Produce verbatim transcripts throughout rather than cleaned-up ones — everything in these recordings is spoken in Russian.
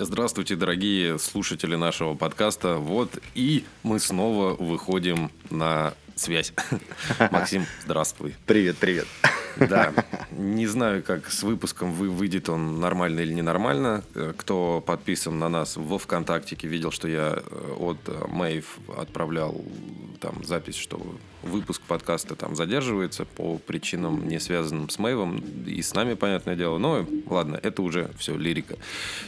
Здравствуйте, дорогие слушатели нашего подкаста. Вот и мы снова выходим на связь. Максим, здравствуй. Привет, привет. Да, не знаю, как с выпуском выйдет он, нормально или ненормально. Кто подписан на нас во ВКонтактике, видел, что я от Maeve отправлял там запись, что выпуск подкаста там задерживается по причинам, не связанным с Мэйвом и с нами, понятное дело. Но ладно, это уже все лирика.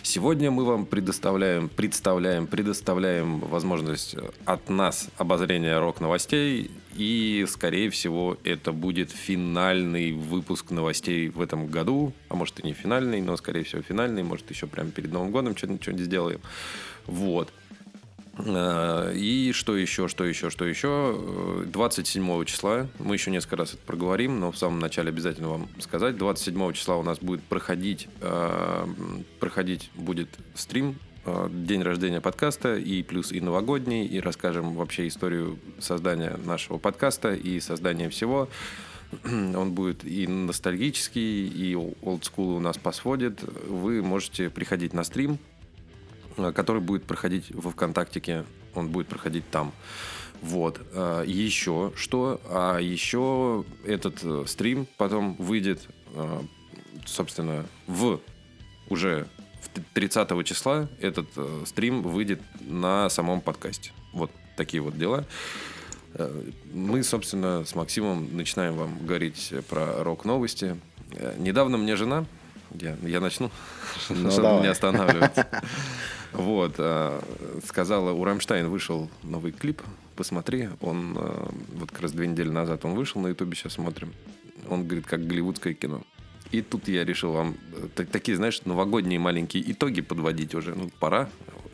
Сегодня мы вам предоставляем, представляем, предоставляем возможность от нас обозрения рок-новостей. И, скорее всего, это будет финальный выпуск новостей в этом году. А может, и не финальный, но, скорее всего, финальный. Может, еще прямо перед Новым годом что-нибудь сделаем. Вот. И что еще, что еще, что еще? двадцать седьмого числа, мы еще несколько раз это проговорим, но в самом начале обязательно вам сказать. двадцать седьмого числа у нас будет проходить, проходить будет стрим, день рождения подкаста, и плюс и новогодний, и расскажем вообще историю создания нашего подкаста и создания всего. Он будет и ностальгический, и олдскул у нас посводит. Вы можете приходить на стрим, который будет проходить во ВКонтактике. Он будет проходить там. Вот. Еще что? А еще этот стрим потом выйдет, собственно, в уже тридцатого числа этот стрим выйдет на самом подкасте. Вот такие вот дела. Мы, собственно, с Максимом начинаем вам говорить про рок-новости. Недавно мне жена... Я, я начну, ну, чтобы не останавливаться. Вот, сказала, у Рамштайн вышел новый клип, посмотри, он вот как раз две недели назад он вышел, на ютубе сейчас смотрим, он говорит, как голливудское кино. И тут я решил вам так, такие, знаешь, новогодние маленькие итоги подводить уже, ну пора.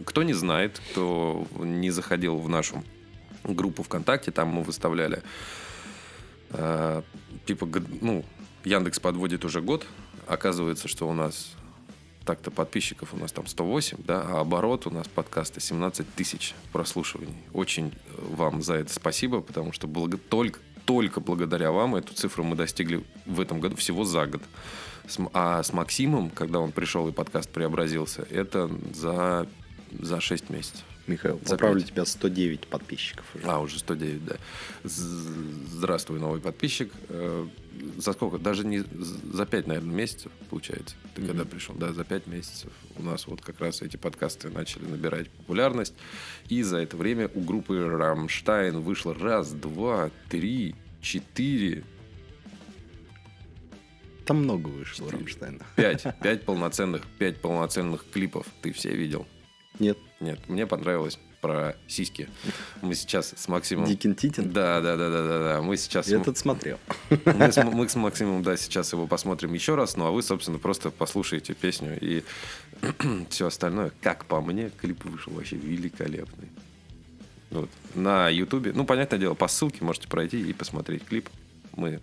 Кто не знает, кто не заходил в нашу группу ВКонтакте, там мы выставляли, э, типа, ну, Яндекс подводит уже год. Оказывается, что у нас так-то подписчиков у нас там сто восемь, да, а оборот у нас подкаста семнадцать тысяч прослушиваний. Очень вам за это спасибо, потому что благо... только, только благодаря вам эту цифру мы достигли в этом году всего за год. А с Максимом, когда он пришел и подкаст преобразился, это за, за шесть месяцев. Михаил, поправлю тебя, сто девять подписчиков уже. А, уже сто девять, да. Здравствуй, новый подписчик. За сколько? Даже не за пять, наверное, месяцев, получается. Ты mm-hmm. когда пришел? Да, за пять месяцев у нас вот как раз эти подкасты начали набирать популярность. И за это время у группы «Рамштайн» вышло раз, два, три, четыре... Там много вышло у «Рамштайна». Пять. Пять полноценных, пять полноценных клипов. Ты все видел? Нет. Нет, мне понравилось про сиськи. Мы сейчас с Максимом... Дикин Титин? Да, да, да, да, да, да. Мы сейчас... Я тут смотрел. Мы с, мы с Максимом, да, сейчас его посмотрим еще раз, ну а вы, собственно, просто послушаете песню и все остальное. Как по мне, клип вышел вообще великолепный. Вот. На Ютубе, ну, понятное дело, по ссылке можете пройти и посмотреть клип. Мы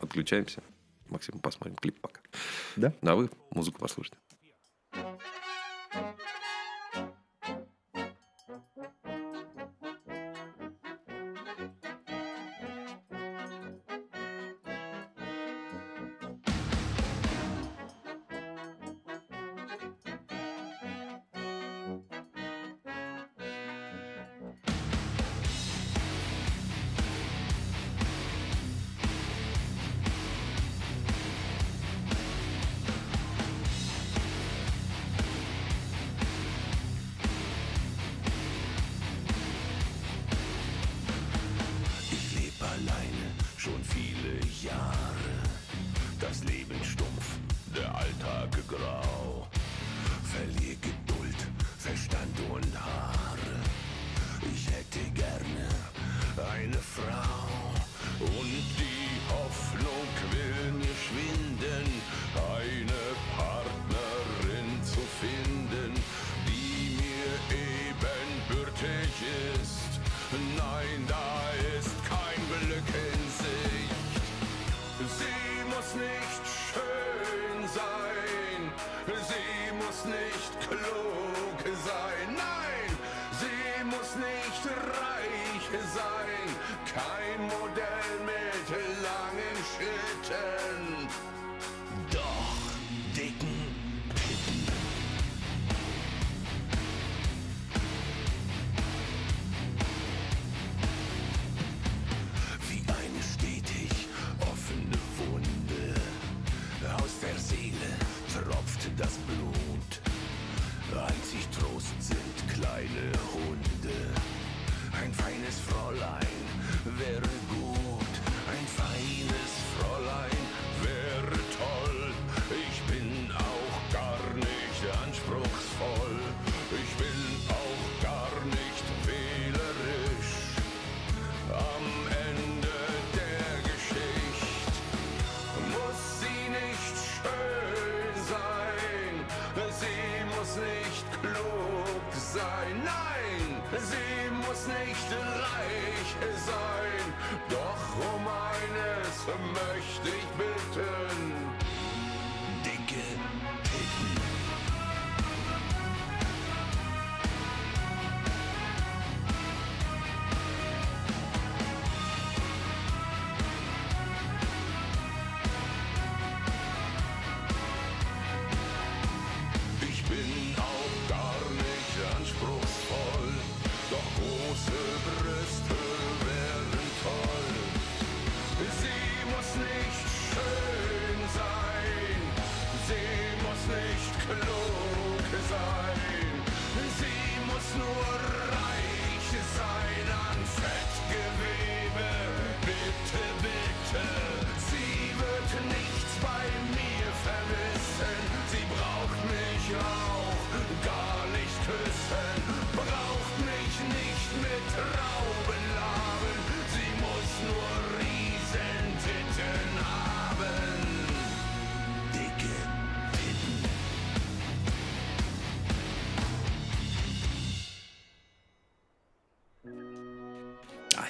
отключаемся. Максим, посмотрим клип пока. Да? А вы музыку послушайте. Jahre, das Leben stumpf, der Alltag grau.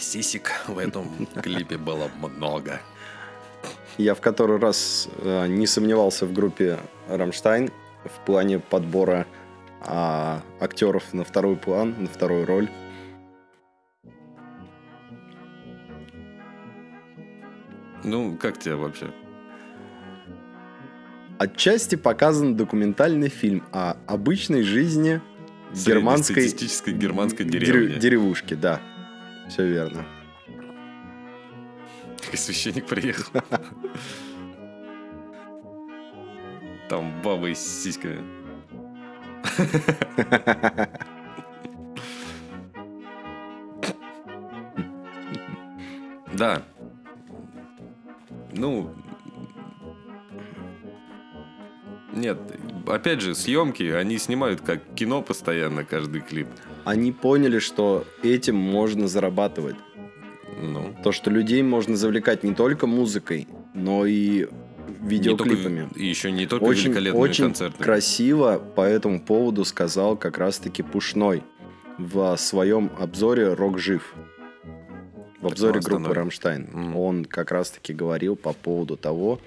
Сисек в этом клипе было много. Я в который раз э, не сомневался в группе «Рамштайн» в плане подбора э, актеров на второй план, на вторую роль. Ну, как тебе вообще? Отчасти показан документальный фильм о обычной жизни германской... Среднестатистической германской деревни. Деревушки, да. Все верно. И священник приехал. Там бабы с сиськами. Да. Ну... Нет, опять же, съемки, они снимают как кино постоянно, каждый клип. Они поняли, что этим можно зарабатывать. Ну. То, что людей можно завлекать не только музыкой, но и видеоклипами. Не только, и еще не только очень, великолепными очень концертами. Очень красиво по этому поводу сказал как раз-таки Пушной в своем обзоре «Рок жив». В обзоре группы «Рамштайн». Mm-hmm. Он как раз-таки говорил по поводу того,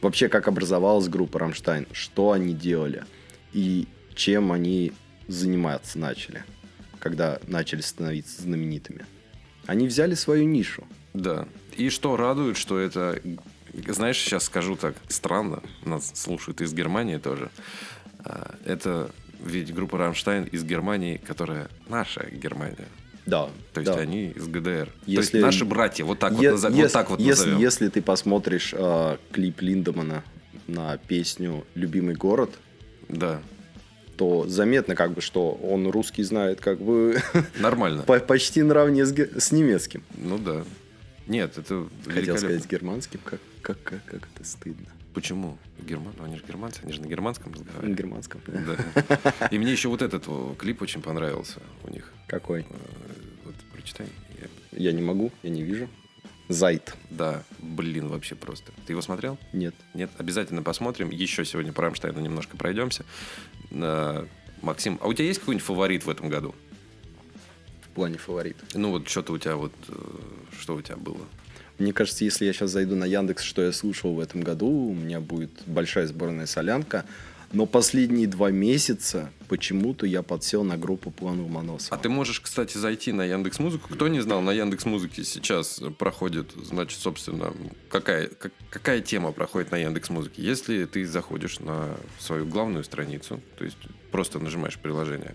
вообще, как образовалась группа «Рамштайн», что они делали и чем они заниматься начали, когда начали становиться знаменитыми. Они взяли свою нишу. Да. И что радует, что это... Знаешь, сейчас скажу так странно, нас слушают из Германии тоже. Это ведь группа «Рамштайн» из Германии, которая наша Германия. Да. То есть да. Они из ГДР. Если... То есть наши братья, вот так, е- вот, назов... е- вот, так вот назовем. Если, если ты посмотришь э, клип Линдемана на песню «Любимый город», да, то заметно, как бы, что он русский знает как бы... Нормально. Почти наравне с, с немецким. Ну да. Нет, это великолепно. Хотел сказать с германским, как, как, как, как это стыдно. Почему? Герман... Они же германцы, они же на германском разговаривают. На германском, да. да. И мне еще вот этот клип очень понравился у них. Какой? Вот, прочитай. Я... я не могу, я не вижу. Зайд. Да, блин, вообще просто. Ты его смотрел? Нет. Нет, обязательно посмотрим. Еще сегодня по Рамштайну немножко пройдемся. Максим, а у тебя есть какой-нибудь фаворит в этом году? В плане фаворит? Ну вот что-то у тебя вот... Что у тебя было? Мне кажется, если я сейчас зайду на Яндекс, что я слушал в этом году, у меня будет большая сборная солянка. Но последние два месяца почему-то я подсел на группу План Ломоносова. А ты можешь, кстати, зайти на Яндекс.Музыку. Кто не знал, на Яндекс.Музыке сейчас проходит, значит, собственно, какая, как, какая тема проходит на Яндекс.Музыке. Если ты заходишь на свою главную страницу, то есть просто нажимаешь приложение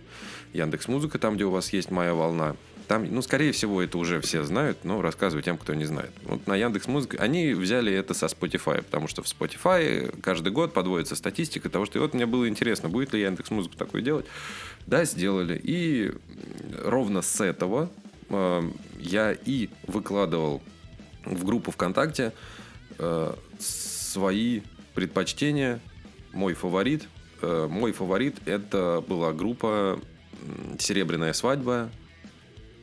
Яндекс.Музыка, там, где у вас есть «Моя волна», там, ну, скорее всего, это уже все знают, но рассказываю тем, кто не знает. Вот на Яндекс.Музыке они взяли это со Spotify, потому что в Spotify каждый год подводится статистика того, что и вот мне было интересно, будет ли Яндекс.Музыку такое делать. Да, сделали. И ровно с этого э, я и выкладывал в группу ВКонтакте э, свои предпочтения, мой фаворит. Э, мой фаворит — это была группа «Серебряная свадьба».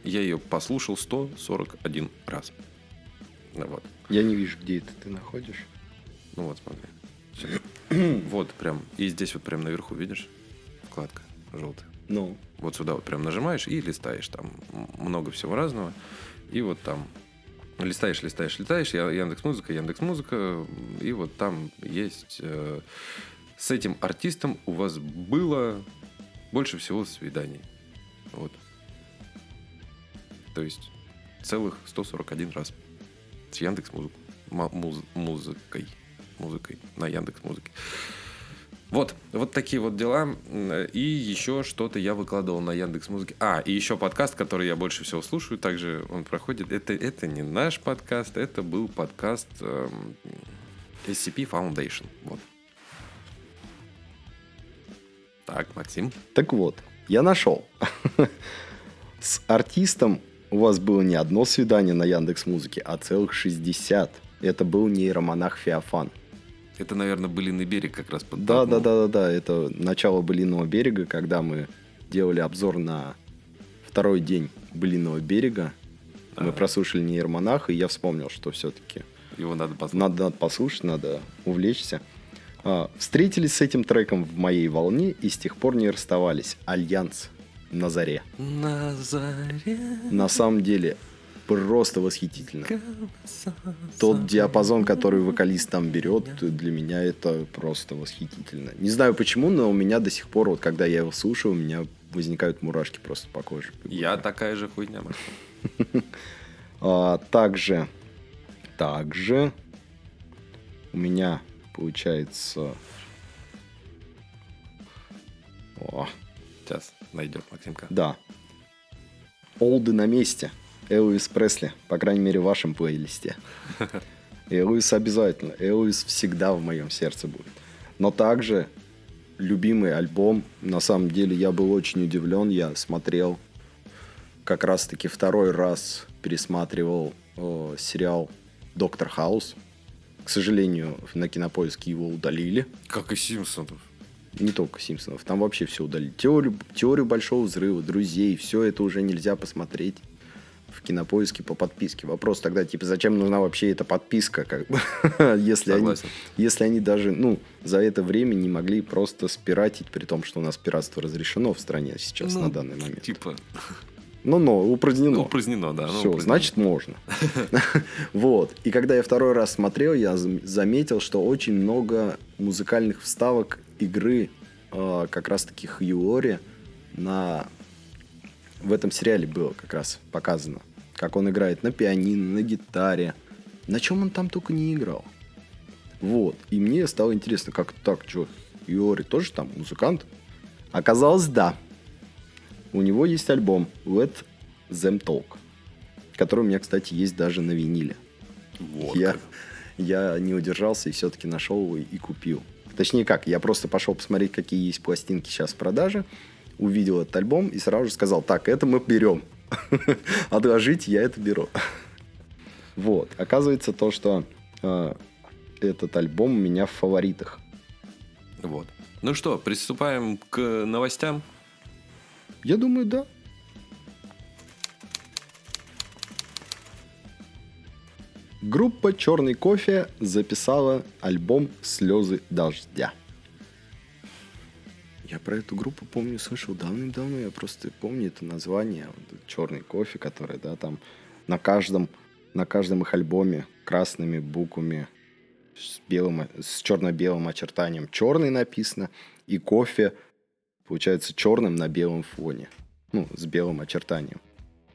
Я ее послушал сто сорок один раз. Вот. Я не вижу, где это ты находишь. Ну вот, смотри. Вот прям. И здесь вот прям наверху, видишь? Вкладка желтая. Ну. Вот сюда вот прям нажимаешь и листаешь. Там много всего разного. И вот там листаешь, листаешь, листаешь. Яндекс.Музыка, Яндекс.Музыка. И вот там есть... Э, с этим артистом у вас было больше всего свиданий. Вот. То есть целых сто сорок один раз с Яндекс.Музык... Муз... музыкой. Музыкой. На Яндекс.Музыке. Вот. Вот такие вот дела. И еще что-то я выкладывал на Яндекс.Музыке. А, и еще подкаст, который я больше всего слушаю. Также он проходит. Это, это не наш подкаст. Это был подкаст эм, эс си пи Foundation. Вот. Так, Максим. Так вот. Я нашел. С артистом у вас было не одно свидание на Яндекс.Музыке, а целых шестьдесят. Это был нейромонах Феофан. Это, наверное, «Былиный берег» как раз подтолкнул. Да, да, да, да, да. Это начало «Былиного берега», когда мы делали обзор на второй день «Былиного берега». А-а-а. Мы прослушали нейромонаха, и я вспомнил, что все-таки... Его надо послушать. Надо, надо послушать, надо увлечься. А, встретились с этим треком в «Моей волне» и с тех пор не расставались. «Альянс». На заре. На заре. На самом деле, просто восхитительно. Тот диапазон, который вокалист там берет, для меня это просто восхитительно. Не знаю почему, но у меня до сих пор, вот когда я его слушаю, у меня возникают мурашки просто по коже. Я такая же хуйня, Марк. Также, также у меня получается... О... Сейчас найдет Максимка. Да. Олды на месте. Элвис Пресли. По крайней мере, в вашем плейлисте. Элвис обязательно. Элвис всегда в моем сердце будет. Но также любимый альбом. На самом деле, я был очень удивлен. Я смотрел как раз-таки второй раз пересматривал э, сериал «Доктор Хаус». К сожалению, на Кинопоиске его удалили. Как и «Симпсонов». Не только «Симпсонов», там вообще все удалили. Теорию, теорию большого взрыва, «Друзей», все это уже нельзя посмотреть в Кинопоиске по подписке. Вопрос тогда, типа, зачем нужна вообще эта подписка, как бы, если, они, если они даже, ну, за это время не могли просто спиратить, при том, что у нас пиратство разрешено в стране сейчас, ну, на данный момент. Типа. Ну, но упразднено. Упразднено, да. Все, упразднено. Значит, можно. Вот. И когда я второй раз смотрел, я заметил, что очень много музыкальных вставок игры э, как раз-таки Хьюори на... в этом сериале было как раз показано. Как он играет на пианино, на гитаре. На чем он там только не играл. Вот. И мне стало интересно, как так, что, Хьюори тоже там музыкант? Оказалось, да. У него есть альбом «Let Them Talk», который у меня, кстати, есть даже на виниле. Вот. Я, я не удержался и все-таки нашел его и купил. Точнее как, я просто пошел посмотреть, какие есть пластинки сейчас в продаже, увидел этот альбом и сразу же сказал: так, это мы берем. Отложить я это беру. Вот. Оказывается то, что этот альбом у меня в фаворитах. Вот. Ну что, приступаем к новостям? Я думаю, да. Группа «Черный кофе» записала альбом «Слезы дождя». Я про эту группу, помню, слышал давным-давно. Я просто помню это название. «Черный кофе», которое, да, там на каждом, на каждом их альбоме красными буквами с, белым, с черно-белым очертанием «черный» написано. И кофе получается черным на белом фоне. Ну, с белым очертанием.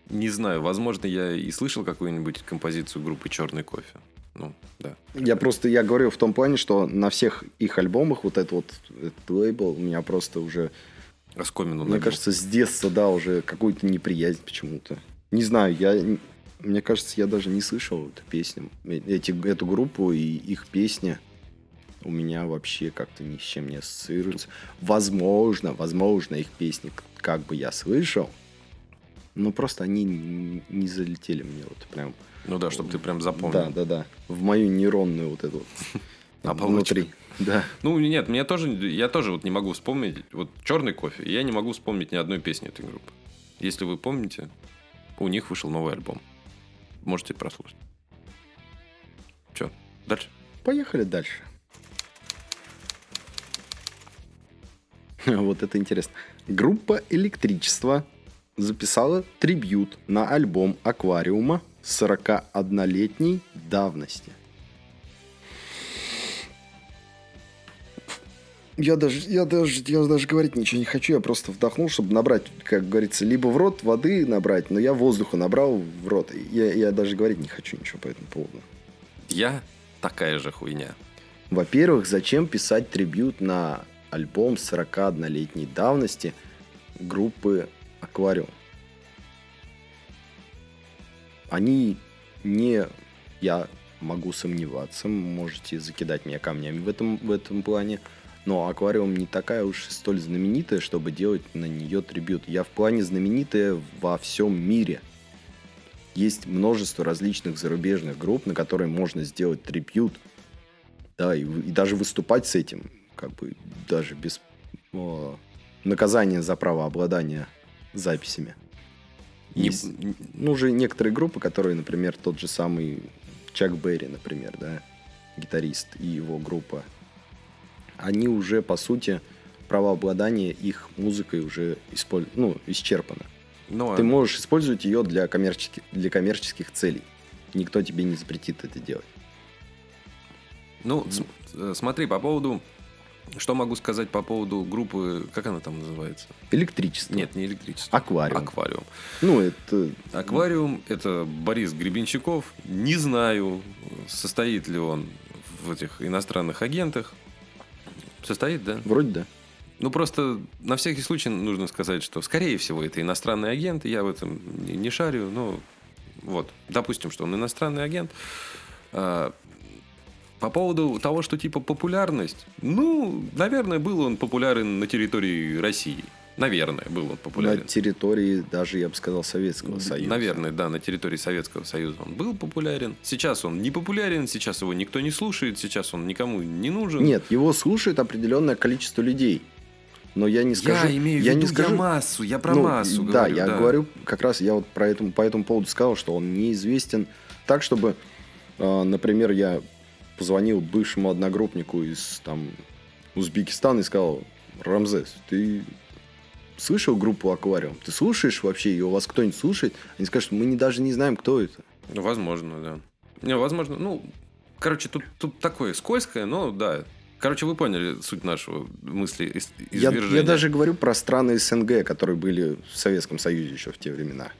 Не знаю, возможно, я и слышал какую-нибудь композицию группы «Черный кофе». Ну, да. Я просто, я говорю в том плане, что на всех их альбомах вот этот вот этот лейбл у меня просто уже... Оскомину набил. Мне кажется, с детства, да, уже какую-то неприязнь почему-то. Не знаю, я... Мне кажется, я даже не слышал эту песню. Эти, эту группу и их песни у меня вообще как-то ни с чем не ассоциируются. Возможно, возможно, их песни как бы я слышал, но просто они не залетели мне вот прям... Ну да, чтобы ты прям запомнил. Да, да, да. В мою нейронную вот эту вот. Внутри. Да. Ну нет, меня тоже, я тоже вот не могу вспомнить. Вот «Черный кофе», я не могу вспомнить ни одной песни этой группы. Если вы помните, у них вышел новый альбом. Можете прослушать. Все, дальше? Поехали дальше. Вот это интересно. Группа «Электричество» записала трибьют на альбом «Аквариума» сорокаоднолетней давности. Я даже, я, даже, я даже говорить ничего не хочу. Я просто вдохнул, чтобы набрать, как говорится, либо в рот воды набрать, но я воздуха набрал в рот. Я, я даже говорить не хочу ничего по этому поводу. Я такая же хуйня. Во-первых, зачем писать трибьют на альбом сорокаоднолетней давности группы «Аквариум»? Они не... Я могу сомневаться, можете закидать меня камнями в этом, в этом плане, но «Аквариум» не такая уж столь знаменитая, чтобы делать на нее трибьют. Я в плане знаменитая во всем мире. Есть множество различных зарубежных групп, на которые можно сделать трибьют. Да, и, и даже выступать с этим, как бы даже без о, наказания за право обладания записями. Есть, не... Ну, уже некоторые группы, которые, например, тот же самый Чак Берри, например, да, гитарист и его группа, они уже, по сути, правообладание их музыкой уже использ... ну, исчерпано. Но... Ты можешь использовать ее для, коммерческих... для коммерческих целей. Никто тебе не запретит это делать. Ну, mm-hmm. с- смотри, по поводу... Что могу сказать по поводу группы... Как она там называется? «Электричество». Нет, не «Электричество». «Аквариум». «Аквариум». Ну, это... «Аквариум» — это Борис Гребенщиков. Не знаю, состоит ли он в этих иностранных агентах. Состоит, да? Вроде да. Ну, просто на всякий случай нужно сказать, что, скорее всего, это иностранный агент. Я в этом не шарю. Ну, вот. Допустим, что он иностранный агент. По поводу того, что типа популярность, ну, наверное, был он популярен на территории России. Наверное, был он популярен. На территории даже, я бы сказал, Советского Союза. Наверное, да, на территории Советского Союза он был популярен. Сейчас он не популярен, сейчас его никто не слушает, сейчас он никому не нужен. Нет, его слушает определенное количество людей. Но я не скажу... Я имею в виду, не скажу, я массу, я про ну, массу да, говорю. Я да, я говорю, как раз я вот про этому, по этому поводу сказал, что он неизвестен так, чтобы, э, например, я... позвонил бывшему одногруппнику из там, Узбекистана и сказал: «Рамзес, ты слышал группу «Аквариум»? Ты слушаешь вообще ее? У вас кто-нибудь слушает?» Они скажут: «Мы не, даже не знаем, кто это». Ну, возможно, да. Ну, возможно, ну, короче, тут, тут такое скользкое, но да. Короче, вы поняли суть нашего мысли извержения. Я, я даже говорю про страны СНГ, которые были в Советском Союзе еще в те времена.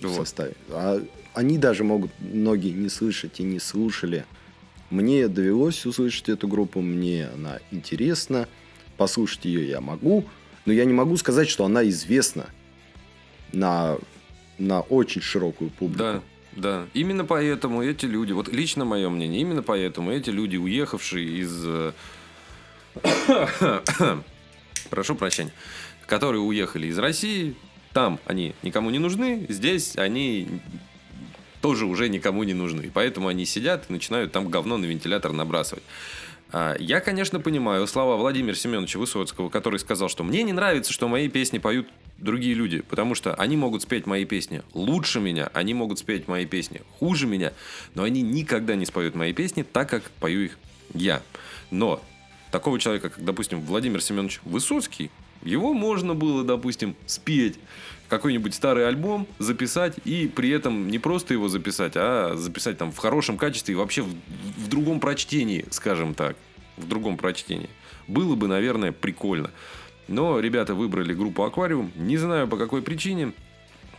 Вот. В составе. А они даже могут многие не слышать и не слушали. Мне довелось услышать эту группу, мне она интересна, послушать ее я могу, но я не могу сказать, что она известна на, на очень широкую публику. Да, да. Именно поэтому эти люди, вот лично мое мнение, именно поэтому эти люди, уехавшие из... Прошу прощения. Которые уехали из России, там они никому не нужны, здесь они... тоже уже никому не нужны. Поэтому они сидят и начинают там говно на вентилятор набрасывать. Я, конечно, понимаю слова Владимира Семеновича Высоцкого, который сказал, что мне не нравится, что мои песни поют другие люди, потому что они могут спеть мои песни лучше меня, они могут спеть мои песни хуже меня, но они никогда не споют мои песни так, как пою их я. Но такого человека, как, допустим, Владимир Семенович Высоцкий, его можно было, допустим, спеть какой-нибудь старый альбом, записать, и при этом не просто его записать, а записать там в хорошем качестве и вообще в, в другом прочтении, скажем так. В другом прочтении. Было бы, наверное, прикольно. Но ребята выбрали группу «Аквариум». Не знаю, по какой причине.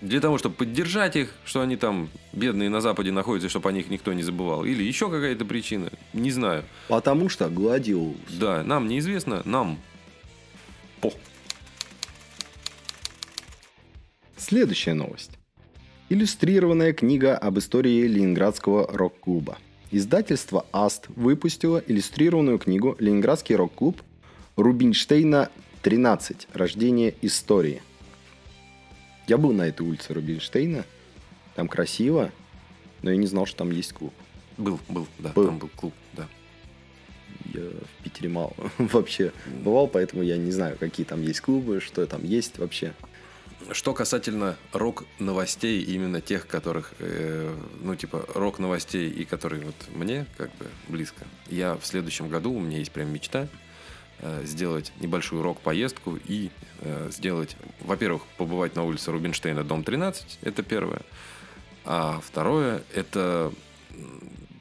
Для того, чтобы поддержать их, что они там бедные на Западе находятся, чтобы о них никто не забывал. Или еще какая-то причина. Не знаю. Потому что гладиолус. Да, нам неизвестно. Нам... По. Следующая новость. Иллюстрированная книга об истории Ленинградского рок-клуба. Издательство «Аст» выпустило иллюстрированную книгу «Ленинградский рок-клуб Рубинштейна тринадцать. Рождение истории». Я был на этой улице Рубинштейна. Там красиво, но я не знал, что там есть клуб. Был, был, да, был. Там был клуб, да. Я в Питере мало вообще бывал, поэтому я не знаю, какие там есть клубы, что там есть вообще. Что касательно рок-новостей, именно тех, которых, э, ну, типа, рок-новостей, и которые вот мне как бы близко, я в следующем году, у меня есть прям мечта э, сделать небольшую рок-поездку и э, сделать, во-первых, побывать на улице Рубинштейна, дом тринадцать, это первое, а второе, это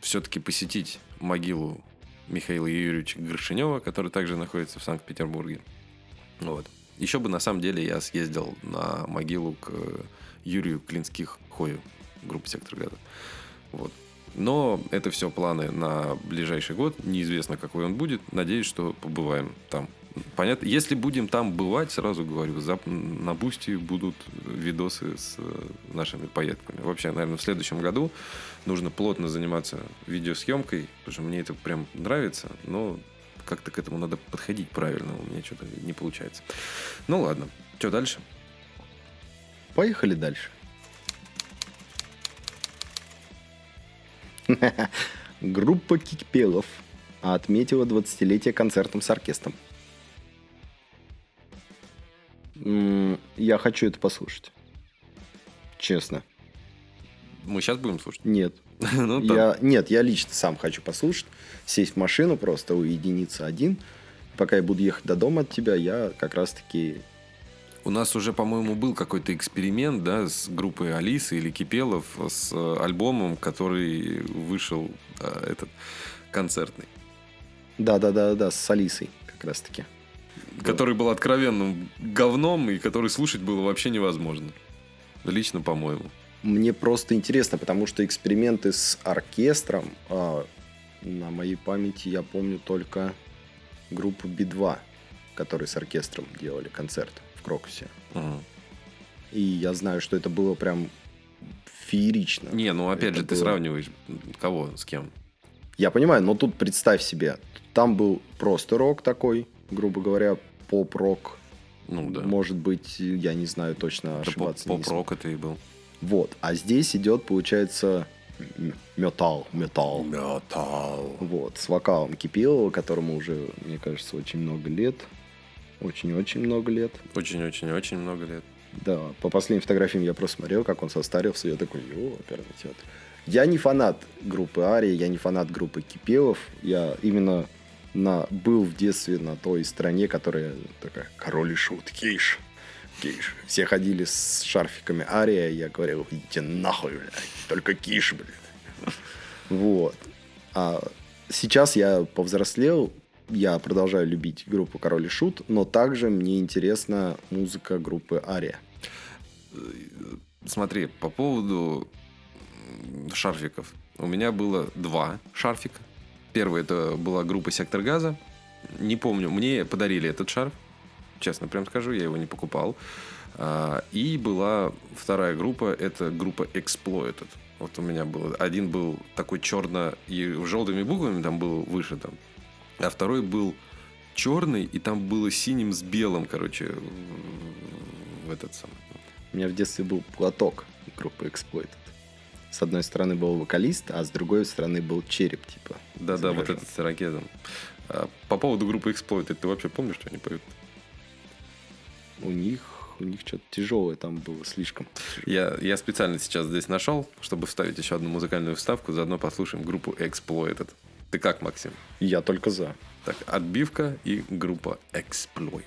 все-таки посетить могилу Михаила Юрьевича Горшенева, который также находится в Санкт-Петербурге, вот. Еще бы, на самом деле, я съездил на могилу к Юрию Клинских-Хою, группы «Сектор Газа». Вот. Но это все планы на ближайший год. Неизвестно, какой он будет. Надеюсь, что побываем там. Понятно? Если будем там бывать, сразу говорю, за... на Boosty будут видосы с нашими поездками. Вообще, наверное, в следующем году нужно плотно заниматься видеосъемкой, потому что мне это прям нравится, но... Как-то к этому надо подходить правильно. У меня что-то не получается. Ну ладно. Что дальше? Поехали дальше. Группа Кикпелов отметила двадцатилетие концертом с оркестром. Я хочу это послушать. Честно. Мы сейчас будем слушать? Нет. Ну, я, нет, я лично сам хочу послушать. Сесть в машину, просто уединиться один. Пока я буду ехать до дома от тебя, я как раз-таки... У нас уже, по-моему, был какой-то эксперимент, да, с группой Алисы или Кипелов, с альбомом, который вышел а, этот концертный. Да-да-да, с Алисой как раз-таки. Который был откровенным говном и который слушать было вообще невозможно. Лично, по-моему. Мне просто интересно, потому что эксперименты с оркестром, э, на моей памяти я помню только группу би два, которые с оркестром делали концерт в Крокусе. Uh-huh. И я знаю, что это было прям феерично. Не, ну опять это же было... ты сравниваешь кого с кем. Я понимаю, но тут представь себе, там был просто рок такой, грубо говоря, поп-рок. Ну да. Может быть, я не знаю точно, это ошибаться поп- не поп-рок это и был. Вот, а здесь идет, получается, метал, метал. Метал. Вот, с вокалом Кипелова, которому уже, мне кажется, очень много лет. Очень-очень много лет. Очень-очень-очень много лет. Да, по последним фотографиям я просто смотрел, как он состарился, и я такой, о, оперный театр. Я не фанат группы Ария, я не фанат группы Кипелов. Я именно на, был в детстве на той стране, которая такая, король и шут, КиШ. Киш. Все ходили с шарфиками Ария, я говорил, идите нахуй, блядь, только Киш, блядь. Вот. А сейчас я повзрослел, я продолжаю любить группу Король и Шут, но также мне интересна музыка группы Ария. Смотри, по поводу шарфиков. У меня было два шарфика. Первый это была группа «Сектор Газа». Не помню, мне подарили этот шарф. Честно прям скажу, я его не покупал. И была вторая группа, это группа Exploited. Вот у меня был. Один был такой черно и желтыми буквами там был вышито. А второй был черный, и там было синим с белым, короче, в этот самый. У меня в детстве был платок группы Exploited. с одной стороны был вокалист, а с другой стороны был череп, типа. Да-да, вот этот с ракетом. По поводу группы Exploited, ты вообще помнишь, что они поют? У них, у них что-то тяжелое там было слишком. Я, я специально сейчас здесь нашел, чтобы вставить еще одну музыкальную вставку, заодно послушаем группу Exploited. Ты как, Максим? Я только за. Так, отбивка и группа Exploited.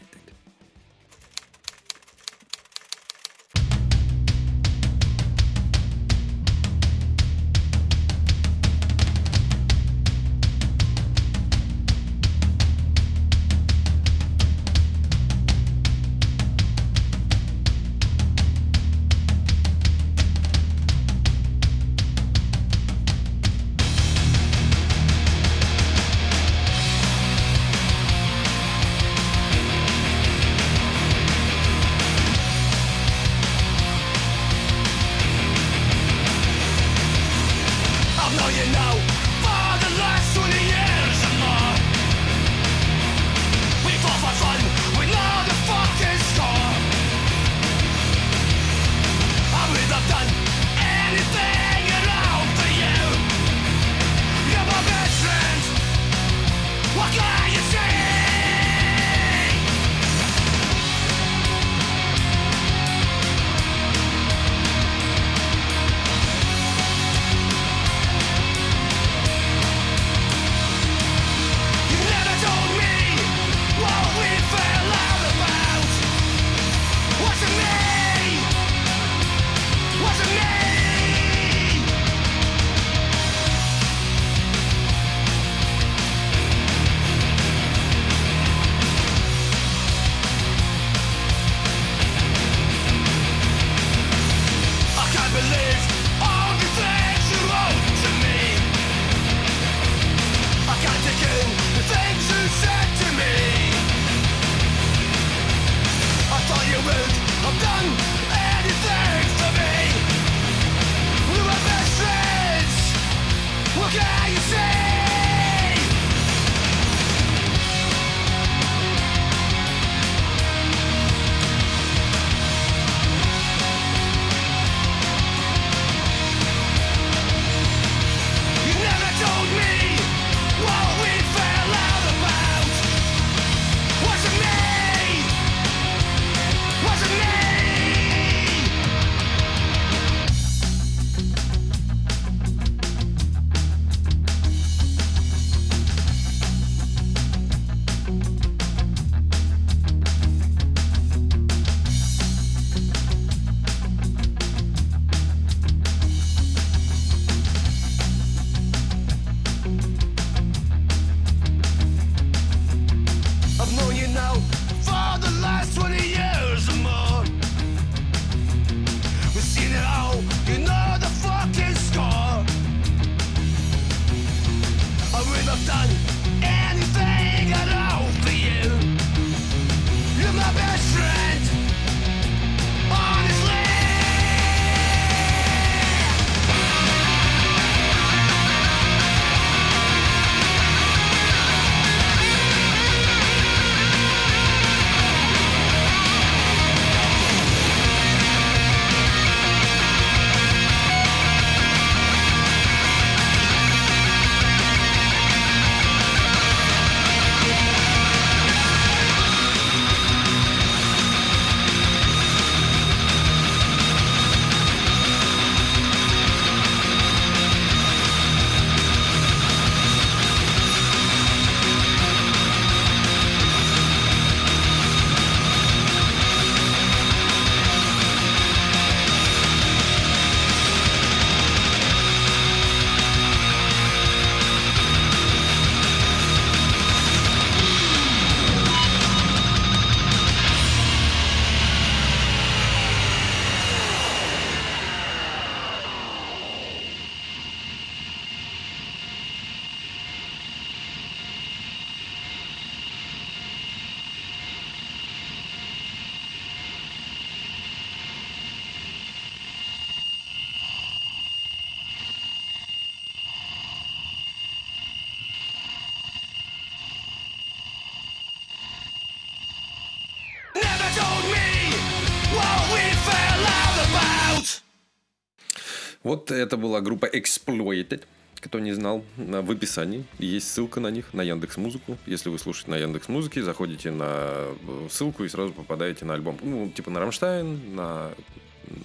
Вот это была группа Exploited. Кто не знал, в описании есть ссылка на них, на Яндекс.Музыку. Если вы слушаете на Яндекс.Музыке, заходите на ссылку и сразу попадаете на альбом. Ну, типа на Рамштайн, на,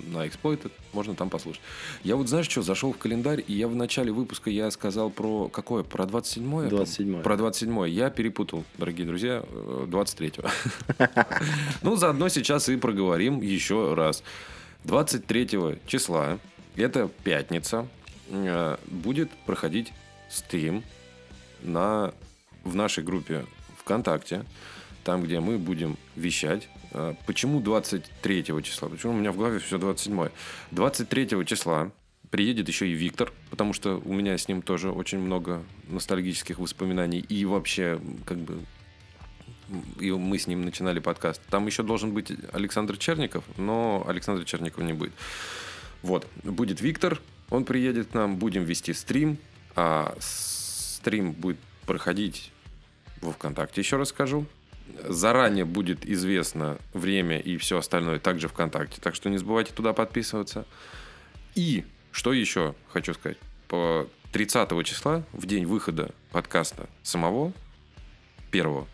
на Exploited. Можно там послушать. Я вот, знаешь что, зашел в календарь, и я в начале выпуска я сказал про... Какое? Про двадцать седьмое? двадцать седьмое. Про двадцать седьмое. Я перепутал, дорогие друзья, двадцать третьего. Ну, заодно сейчас и проговорим еще раз. двадцать третьего числа, это пятница, будет проходить стрим на, в нашей группе ВКонтакте, там, где мы будем вещать. Почему двадцать третьего числа? Почему у меня в голове все двадцать седьмое? двадцать третьего числа приедет еще и Виктор, потому что у меня с ним тоже очень много ностальгических воспоминаний. И вообще, как бы, и мы с ним начинали подкаст. Там еще должен быть Александр Черников, но Александра Черникова не будет. Вот, будет Виктор. Он приедет к нам, будем вести стрим, а стрим будет проходить во ВКонтакте, еще раз скажу. Заранее будет известно время и все остальное также ВКонтакте, так что не забывайте туда подписываться. И что еще хочу сказать. По тридцатого числа, в день выхода подкаста самого, первого,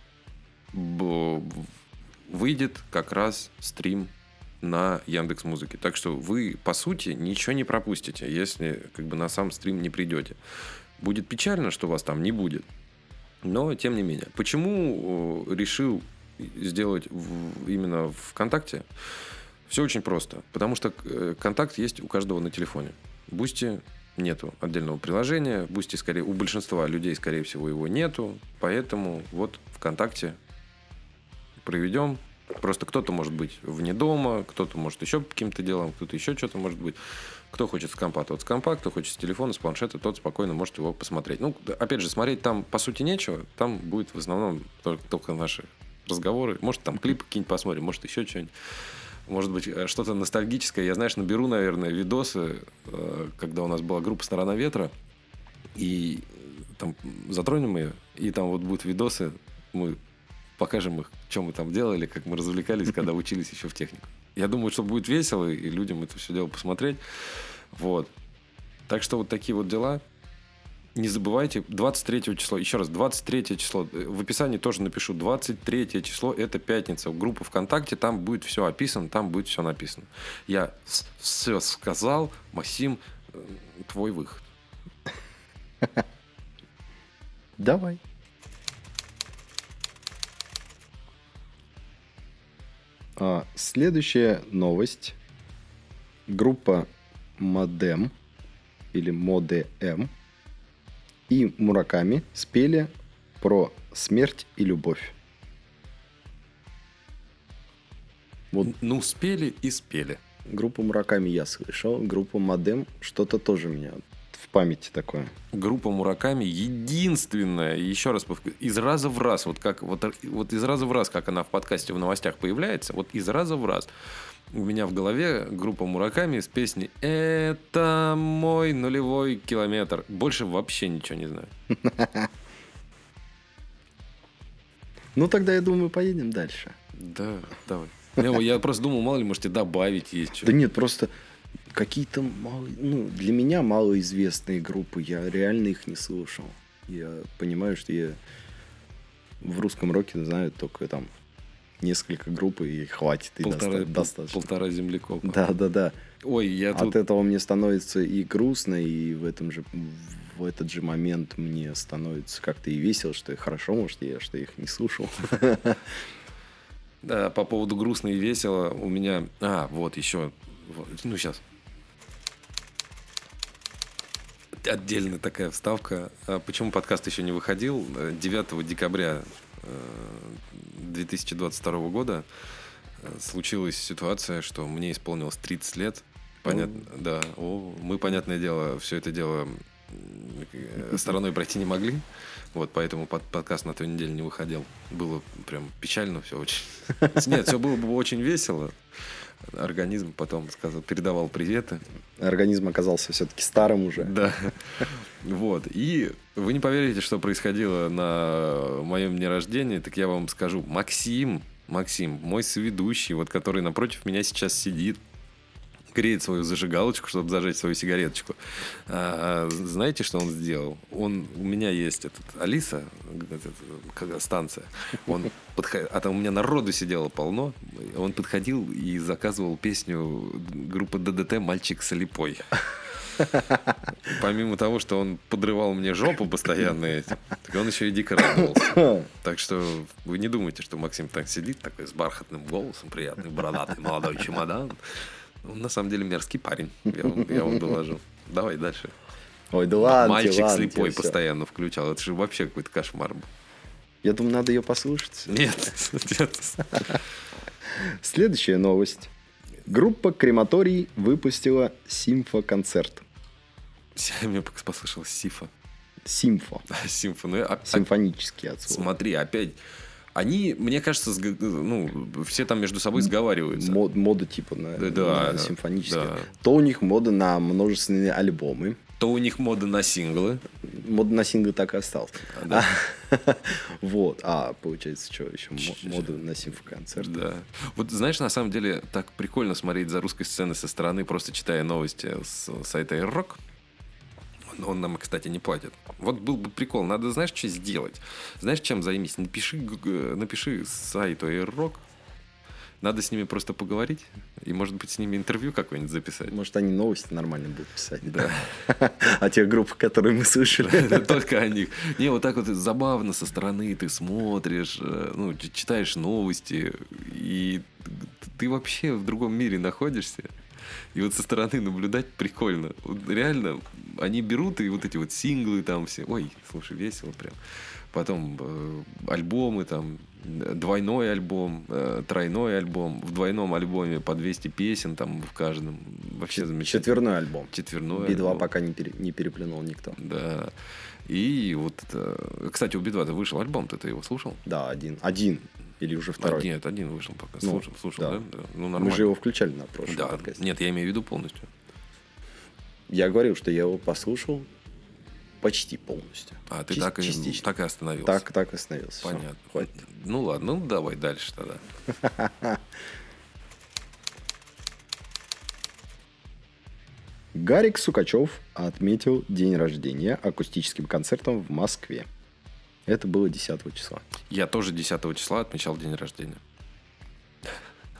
выйдет как раз стрим на Яндекс.Музыке. Так что вы, по сути, ничего не пропустите, если как бы на сам стрим не придете. Будет печально, что вас там не будет, но тем не менее. Почему решил сделать в, именно ВКонтакте? Все очень просто. Потому что контакт есть у каждого на телефоне. Boosty нету отдельного приложения. Boosty, скорее, у большинства людей, скорее всего, его нету. Поэтому вот ВКонтакте проведем. Просто кто-то может быть вне дома, кто-то может еще каким-то делом, кто-то еще что-то может быть. Кто хочет с компа, тот с компа, кто хочет с телефона, с планшета, тот спокойно может его посмотреть. Ну, опять же, смотреть там по сути нечего. Там будет в основном только, только наши разговоры. Может, там клипы какие-нибудь посмотрим, может, еще что-нибудь. Может быть, что-то ностальгическое. Я, знаешь, наберу, наверное, видосы, когда у нас была группа «Сторона ветра», и там затронем ее, и там вот будут видосы, мы покажем их, что мы там делали, как мы развлекались, когда учились еще в технику. Я думаю, что будет весело, и людям это все дело посмотреть. Вот. Так что вот такие вот дела. Не забывайте, двадцать третьего числа, еще раз, двадцать третье число, в описании тоже напишу, двадцать третье число, это пятница, группа ВКонтакте, там будет все описано, там будет все написано. Я все сказал, Максим, твой выход. Давай. Следующая новость. Группа Модем или Модем и Мураками спели про смерть и любовь. Вот. Ну, спели и спели. Группу Мураками я слышал. Группу Модем что-то тоже у меня в памяти такое. Группа Мураками единственная, еще раз из раза в раз, вот как вот, вот из раза в раз, как она в подкасте, в новостях появляется, вот из раза в раз у меня в голове группа Мураками с песней «Это мой нулевой километр». Больше вообще ничего не знаю. Ну тогда я думаю, поедем дальше. Да, давай. Я просто думал, мало ли, можете добавить есть что. Да нет, просто какие-то малые, ну, для меня малоизвестные группы, я реально их не слушал. Я понимаю, что я в русском роке знаю только там несколько групп, и хватит, и полтора, достаточно. Полтора земляков. Да, да, да. Ой, я От тут... этого мне становится и грустно, и в, этом же, в этот же момент мне становится как-то и весело, что и хорошо, может, я что их не слушал. Да, по поводу грустно и весело у меня... А, вот еще... Ну, сейчас. Отдельно такая вставка. Почему подкаст еще не выходил? девятого декабря две тысячи двадцать второго года случилась ситуация, что мне исполнилось тридцать лет. Понятно, mm. да. О, мы, понятное дело, все это дело стороной пройти не могли. Вот, поэтому под, подкаст на той неделе не выходил. Было прям печально все очень. Нет, все было бы очень весело. Организм потом сказал, передавал приветы. Организм оказался все-таки старым уже. Да. Вот. И вы не поверите, что происходило на моем дне рождения. Так я вам скажу. Максим, Максим, мой соведущий, вот который напротив меня сейчас сидит, греет свою зажигалочку, чтобы зажечь свою сигареточку. А, знаете, что он сделал? Он, у меня есть этот, Алиса, этот, станция. Он подходил, а там у меня народу сидело полно. Он подходил и заказывал песню группы ДДТ «Мальчик слепой». Помимо того, что он подрывал мне жопу постоянно, так он еще и дико радовался. Так что вы не думайте, что Максим так сидит, такой с бархатным голосом, приятный, бородатый, молодой чемодан. Он на самом деле мерзкий парень, я вам, я вам доложу. Давай дальше. Ой, да ладно. Мальчик ладно, слепой постоянно все включал. Это же вообще какой-то кошмар был. Я думаю, надо ее послушать. Нет, нет. Следующая новость. Группа «Крематорий» выпустила симфоконцерт. Мне пока послышалось «Сифа». Симфо. Симфо. Ну, а, симфонический отсылок. Смотри, опять. Они, мне кажется, сг... ну, все там между собой сговариваются. Мод, мода типа на, да, на симфонический. Да. То у них мода на множественные альбомы. То у них мода на синглы. Мода на синглы так и осталась. А, да. а, вот. А, получается, что еще мода на симфоконцерт. Да. Вот знаешь, на самом деле, так прикольно смотреть за русской сцены со стороны, просто читая новости с сайта AirRock. Он нам, кстати, не платит. Вот был бы прикол. Надо, знаешь, что сделать? Знаешь, чем займись? Напиши, напиши сайту AirRock. Надо с ними просто поговорить. И, может быть, с ними интервью какое-нибудь записать. Может, они новости нормально будут писать. Да. О тех группах, которые мы слышали. Только о них. Не, вот так вот забавно со стороны ты смотришь, ну, читаешь новости. И ты вообще в другом мире находишься. И вот со стороны наблюдать прикольно. Вот реально, они берут и вот эти вот синглы там все. Ой, слушай, весело прям. Потом э, альбомы там. Двойной альбом, э, тройной альбом. В двойном альбоме по двести песен там в каждом. Вообще замечательно. Четверной альбом. Четверной би два альбом. Пока не, пере, не переплюнул никто. Да. И вот это... Кстати, у би два вышел альбом. Ты его слушал? Да, один. Один. Или уже второй? А, нет, один вышел пока. Ну, слушал, слушал, да? да? Ну, нормально. Мы же его включали на прошлом да. подкасте. Нет, я имею в виду полностью. Я говорил, что я его послушал почти полностью. А, ты Ч- так, и, так и остановился? Так, так и остановился. Понятно. Все, хватит. Ну, ладно, ну давай дальше тогда. Гарик Сукачев отметил день рождения акустическим концертом в Москве. Это было десятого числа. Я тоже десятого числа отмечал день рождения.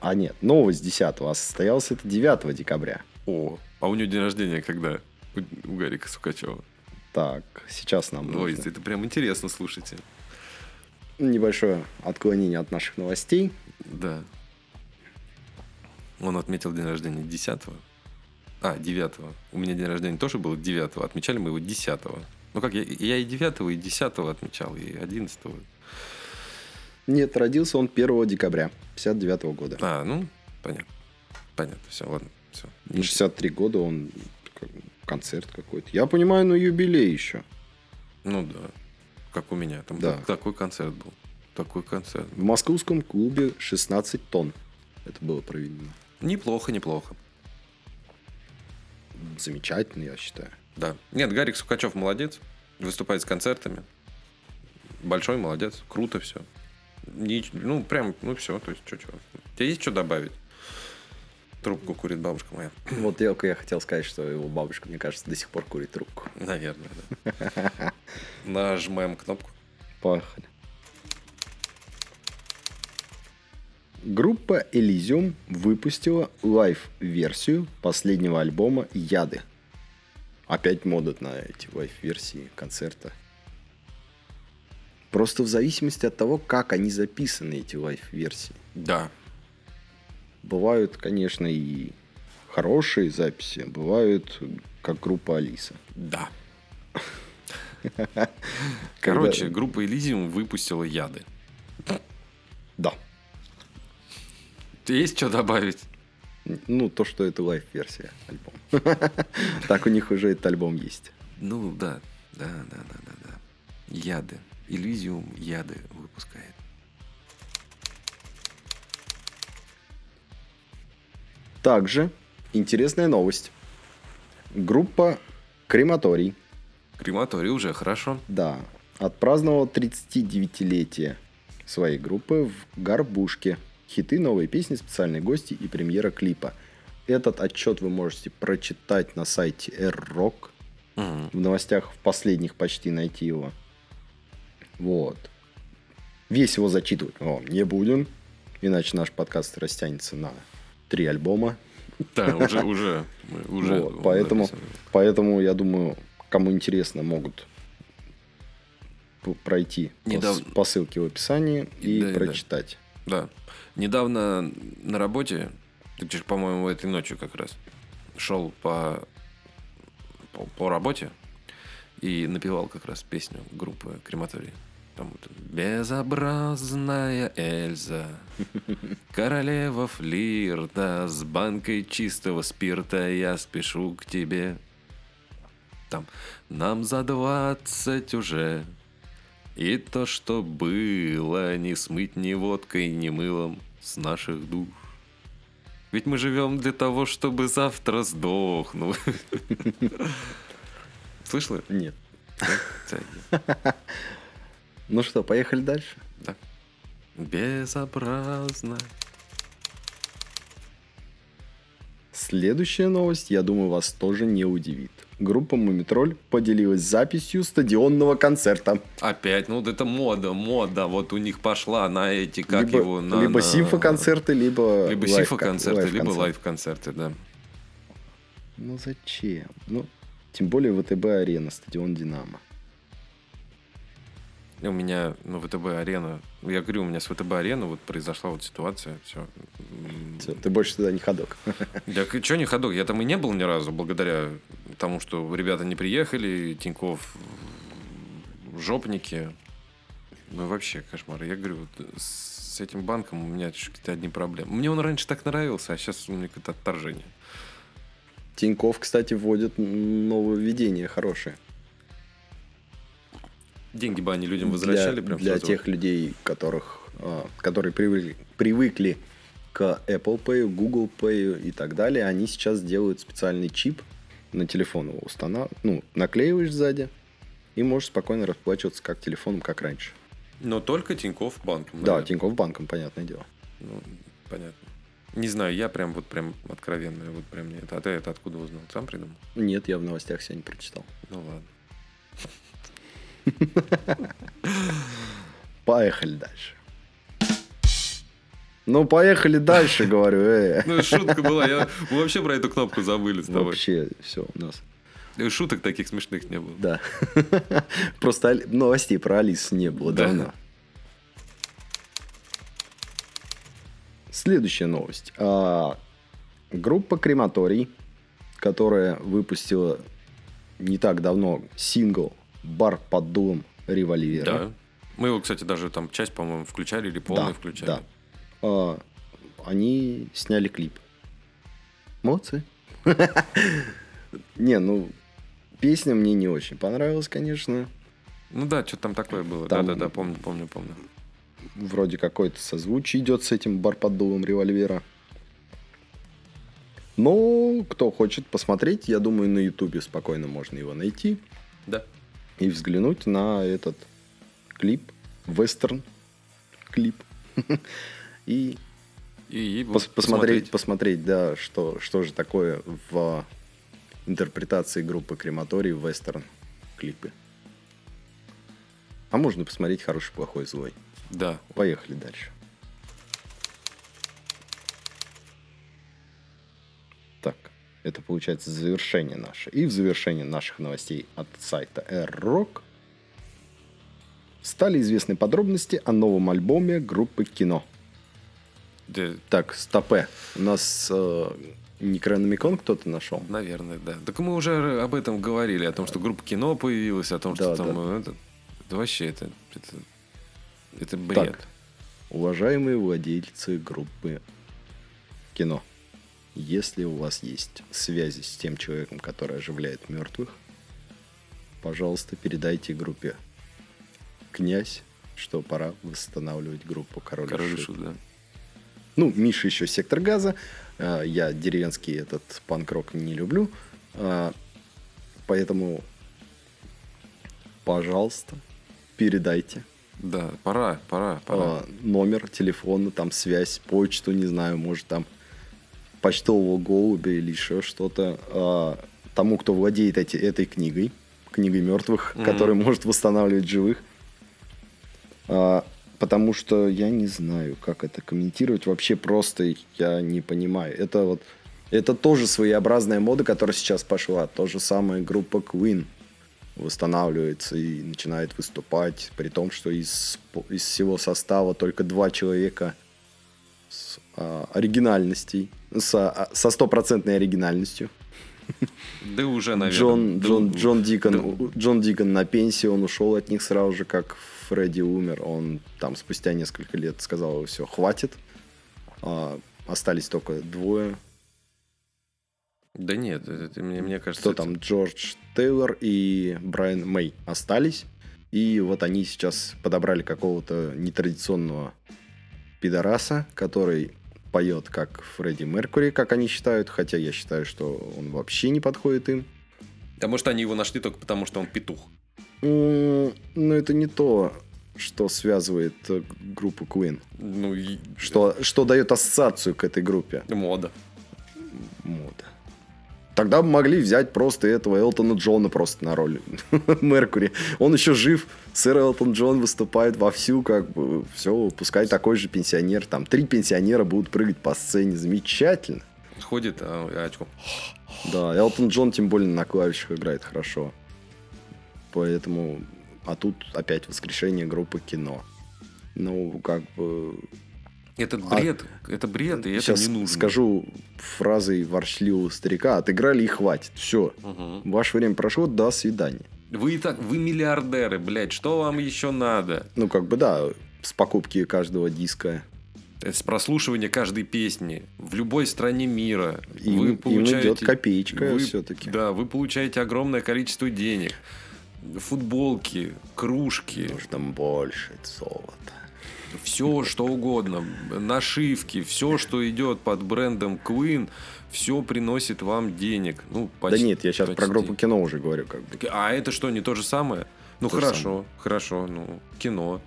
А нет, новость десятого, а состоялся это девятого декабря. О, а у него день рождения когда? У Гарика Сукачева. Так, сейчас нам Ой, нужно... Ой, это прям интересно, слушайте. Небольшое отклонение от наших новостей. Да. Он отметил день рождения десятого. А, девятого. У меня день рождения тоже было девятого, отмечали мы его десятого. Ну как, я, я и девятого, и десятого отмечал, и одиннадцатого. Нет, родился он первого декабря пятьдесят девятого года. А, ну, понятно. Понятно, все, ладно, все. шестьдесят три года он концерт какой-то. Я понимаю, но юбилей еще. Ну да, как у меня. Там да. такой концерт был. Такой концерт. В московском клубе шестнадцать тонн. Это было проведено. Неплохо, неплохо. Замечательно, я считаю. Да. Нет, Гарик Сукачев молодец. Выступает с концертами. Большой молодец. Круто все. Не, ну, прям, ну, все. То есть, что-что. У тебя есть что добавить? Трубку курит бабушка моя. Вот я, я хотел сказать, что его бабушка, мне кажется, до сих пор курит трубку. Наверное, да. Нажимаем кнопку. Поехали. Группа Elysium выпустила лайв-версию последнего альбома «Яды». Опять мода на эти лайв-версии концерта. Просто в зависимости от того, как они записаны, эти лайв-версии. Да. Бывают, конечно, и хорошие записи. Бывают, как группа Алиса. Да. Короче, группа Elysium выпустила «Яды». Да. Есть что добавить? Ну, то, что это лайв-версия альбома. Так у них уже этот альбом есть. Ну, да. Да, да, да, да, да. Яды. Elysium Яды выпускает. Также интересная новость. Группа Крематорий. Крематорий уже хорошо. Да. Отпраздновала тридцатидевятилетие своей группы в Горбушке. Хиты, новые песни, специальные гости и премьера клипа. Этот отчет вы можете прочитать на сайте AirRock. Mm-hmm. В новостях в последних почти найти его. Вот. Весь его зачитывать мы вам не будем. Иначе наш подкаст растянется на три альбома. Да, уже, уже, уже. Вот, поэтому, поэтому, я думаю, кому интересно, могут пройти Недав... по ссылке в описании и, и да, прочитать. И да. да. Недавно на работе, по-моему, этой ночью как раз, шел по, по, по работе и напевал как раз песню группы «Крематорий». Там вот «Безобразная Эльза, королева флирта, с банкой чистого спирта я спешу к тебе». Там «Нам за двадцать уже, и то, что было, не смыть ни водкой, ни мылом с наших душ. Ведь мы живем для того, чтобы завтра сдохнуть». Слышала? Нет. Ну что, поехали дальше? Да. Безобразно. Следующая новость, я думаю, вас тоже не удивит. Группа «Мумитроль» поделилась записью стадионного концерта. Опять, ну вот это мода, мода. Вот у них пошла на эти, как либо, его... На, либо на... симфоконцерты, либо... Либо симфоконцерты, лайф-концерты. либо лайв-концерты, да. Ну зачем? Ну, тем более ВТБ Арена, стадион «Динамо». У меня ну, ВТБ-арена... Я говорю, у меня с ВТБ-арены вот произошла вот ситуация. Все. Все, ты больше туда не ходок. Я, что не ходок? Я там и не был ни разу, благодаря тому, что ребята не приехали, Тинькофф жопники. Ну, вообще кошмар. Я говорю, вот с этим банком у меня какие-то одни проблемы. Мне он раньше так нравился, а сейчас у меня какое-то отторжение. Тинькофф, кстати, вводит нововведения хорошие. Деньги бы они людям возвращали. Для, для тех людей, которых, которые привыкли, привыкли к Apple Pay, Google Pay и так далее, они сейчас делают специальный чип на телефон. Его установ... ну, наклеиваешь сзади и можешь спокойно расплачиваться как телефоном, как раньше. Но только Тинькофф банком. Наверное. Да, Тинькофф банком, понятное дело. Ну, понятно. Не знаю, я прям вот прям откровенно. Вот прям нет. А ты это откуда узнал? Сам придумал? Нет, я в новостях сегодня прочитал. Ну ладно. Поехали дальше. Ну, поехали дальше, говорю. Э. Ну, шутка была. Я... Мы вообще про эту кнопку забыли с тобой. Вообще, все у нас. Шуток таких смешных не было. Да. Просто новостей про Алису не было да. давно. Следующая новость. А, группа «Крематорий», которая выпустила не так давно сингл «Бар под дулом револьвера». Да. Мы его, кстати, даже там часть, по-моему, включали или полную да, включали. Да. А, они сняли клип. Молодцы. Не, ну, песня мне не очень понравилась, конечно. Ну да, что-то там такое было. Да-да-да, помню, помню, помню. Вроде какой-то созвучий идет с этим «Бар под дулом револьвера». Но кто хочет посмотреть, я думаю, на Ютубе спокойно можно его найти. Да. И взглянуть на этот клип, вестерн клип, и, и, и пос- посмотреть, посмотреть. посмотреть, да, что, что же такое в интерпретации группы «Крематорий» вестерн клипы. А можно посмотреть «Хороший, плохой, злой». Да. Поехали дальше. Так. Это, получается, завершение наше. И в завершение наших новостей от сайта AirRock стали известны подробности о новом альбоме группы «Кино». Да. Так, стопэ. У нас э, Некрономикон кто-то нашел? Наверное, да. Так мы уже об этом говорили, о том, что группа «Кино» появилась, о том, что да, там... Да. Это, это вообще, это, это, это бред. Так, уважаемые владельцы группы «Кино», если у вас есть связи с тем человеком, который оживляет мертвых, пожалуйста, передайте группе «Князь», что пора восстанавливать группу «Король и Шут». Да. Ну, Миша еще «Сектор Газа». Я деревенский этот панк-рок не люблю. Поэтому, пожалуйста, передайте. Да, пора, пора, пора. Номер телефона, там связь, почту, не знаю, может там... почтового голубя или еще что-то а, тому, кто владеет эти, этой книгой, книгой мертвых, mm-hmm. которая может восстанавливать живых. А, потому что я не знаю, как это комментировать. Вообще просто я не понимаю. Это вот это тоже своеобразная мода, которая сейчас пошла. То же самое группа Queen восстанавливается и начинает выступать, при том, что из, из всего состава только два человека с а, оригинальностей, со стопроцентной оригинальностью. Да уже, наверное. Джон, Джон, да, Джон, Дикон, да. Джон Дикон на пенсии, он ушел от них сразу же, как Фредди умер. Он там спустя несколько лет сказал, все, хватит. А, остались только двое. Да нет, это, мне, мне кажется... Кто это... там? Джордж Тейлор и Брайан Мэй остались. И вот они сейчас подобрали какого-то нетрадиционного пидораса, который поет как Фредди Меркьюри, как они считают. Хотя я считаю, что он вообще не подходит им. А может, они его нашли только потому, что он петух? Ну, это не то, что связывает группу Queen. Ну, и... что, что дает ассоциацию к этой группе. Мода. Мода. Тогда бы могли взять просто этого Элтона Джона просто на роль Меркьюри. Он еще жив. Сэр Элтон Джон выступает вовсю, как бы все, пускай такой же пенсионер. Там три пенсионера будут прыгать по сцене. Замечательно. Ходит а, очко. Да, Элтон Джон тем более на клавишах играет хорошо. Поэтому... А тут опять воскрешение группы Кино. Ну, как бы... Этот бред, а, это бред, и это не нужно. Сейчас скажу фразой ворчливого старика. Отыграли и хватит. Все. Угу. Ваше время прошло, до свидания. Вы и так, вы миллиардеры, блядь. Что вам еще надо? Ну, как бы, да, с покупки каждого диска. С прослушивания каждой песни. В любой стране мира. И вы получаете, им идет копеечка вы, все-таки. Да, вы получаете огромное количество денег. Футболки, кружки. Нужно больше золота. Все, что угодно, нашивки, все, что идет под брендом Queen, все приносит вам денег. Ну, почти, да нет, я сейчас почти. про группу Кино уже говорю. Как бы. А это что, не то же самое? Ну, то хорошо, самое. хорошо, ну, Кино.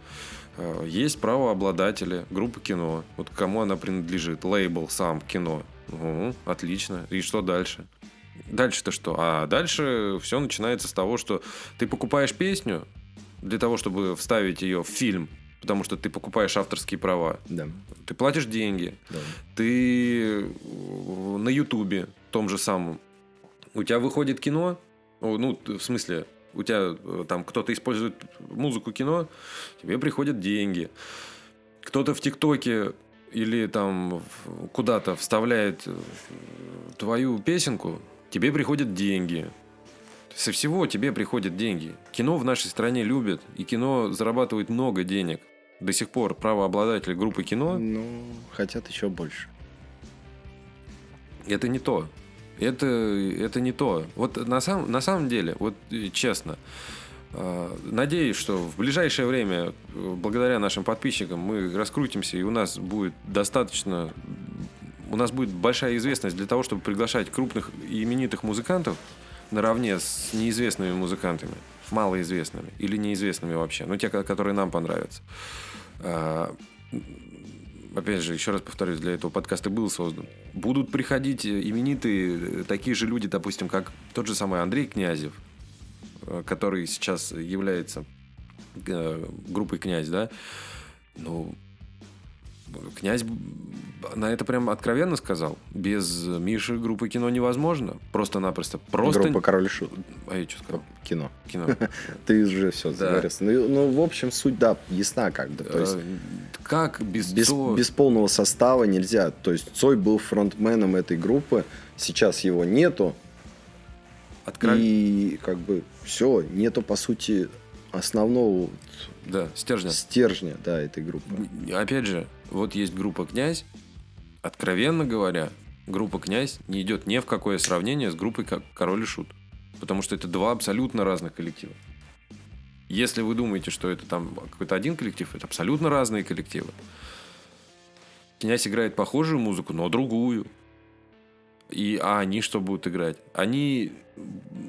Есть правообладатели группы Кино. Вот кому она принадлежит? Лейбл сам Кино. Угу, отлично. И что дальше? Дальше-то что? А дальше все начинается с того, что ты покупаешь песню для того, чтобы вставить ее в фильм. Потому что ты покупаешь авторские права. Да. Ты платишь деньги. Да. Ты на Ютубе том же самом. У тебя выходит кино. Ну, в смысле, у тебя там кто-то использует музыку кино. Тебе приходят деньги. Кто-то в ТикТоке или там куда-то вставляет твою песенку. Тебе приходят деньги. Со всего тебе приходят деньги. Кино в нашей стране любят. И кино зарабатывает много денег. До сих пор правообладатели группы Кино... Ну, хотят еще больше. Это не то. Это, это не то. Вот на, сам, на самом деле, вот честно, э, надеюсь, что в ближайшее время, благодаря нашим подписчикам, мы раскрутимся, и у нас будет достаточно... У нас будет большая известность для того, чтобы приглашать крупных и именитых музыкантов наравне с неизвестными музыкантами, малоизвестными или неизвестными вообще, но те, которые нам понравятся. Опять же, еще раз повторюсь, для этого подкаста был создан. Будут приходить именитые такие же люди, допустим, как тот же самый Андрей Князев, который сейчас является группой «Князь», да? Ну, Князь на это прям откровенно сказал. Без Миши группы Кино невозможно. Просто-напросто. Просто... Группа Король и Шут. А я что сказал? Кино. Кино. Ты уже все заговорился. Ну, в общем, суть, да, ясна как бы. Как без Цоя? Без полного состава нельзя. То есть Цой был фронтменом этой группы. Сейчас его нету. И как бы все. Нету, по сути, основного... Да, стержня. Стержня, да, этой группы. Опять же, вот есть группа «Князь». Откровенно говоря, группа «Князь» не идет ни в какое сравнение с группой «Король и Шут». Потому что это два абсолютно разных коллектива. Если вы думаете, что это там какой-то один коллектив, это абсолютно разные коллективы. «Князь» играет похожую музыку, но другую. И, а они что будут играть? Они,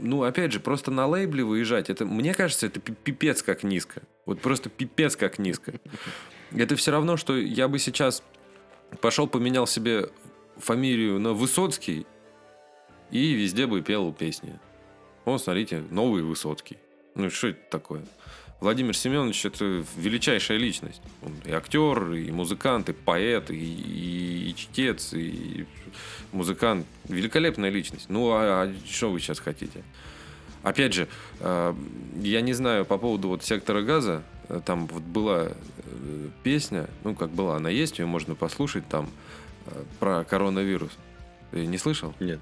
ну, опять же, просто на лейбле выезжать. Это, мне кажется, это пипец как низко. Вот просто пипец как низко. Это все равно, что я бы сейчас пошел, поменял себе фамилию на Высоцкий и везде бы пел песни. Вот, смотрите, новый Высоцкий. Ну, что это такое? Владимир Семенович – это величайшая личность. Он и актер, и музыкант, и поэт, и, и, и чтец, и музыкант. Великолепная личность. Ну, а, а что вы сейчас хотите? Опять же, я не знаю по поводу вот «Сектора газа». Там вот была песня, ну, как была, она есть, ее можно послушать, там, про коронавирус. Ты не слышал? Нет.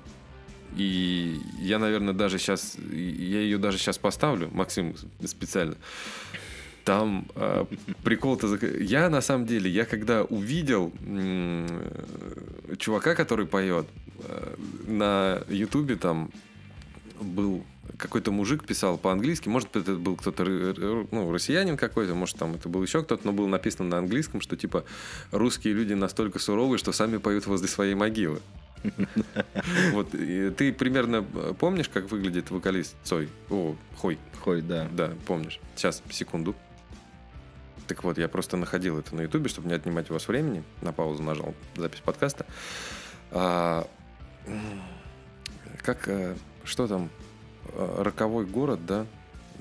И я, наверное, даже сейчас, я ее даже сейчас поставлю, Максим, специально. Там э, прикол-то... Я, на самом деле, я когда увидел м- м- чувака, который поет, э, на Ютубе там был... Какой-то мужик писал по-английски. Может, это был кто-то, ну, россиянин какой-то, может, там это был еще кто-то, но было написано на английском, что, типа, русские люди настолько суровые, что сами поют возле своей могилы. Вот. Ты примерно помнишь, как выглядит вокалист Цой? О, Хой. Хой, да. Да, помнишь. Сейчас, секунду. Так вот, я просто находил это на Ютубе, чтобы не отнимать у вас времени. На паузу нажал запись подкаста. А... Как... Что там? Роковой город, да,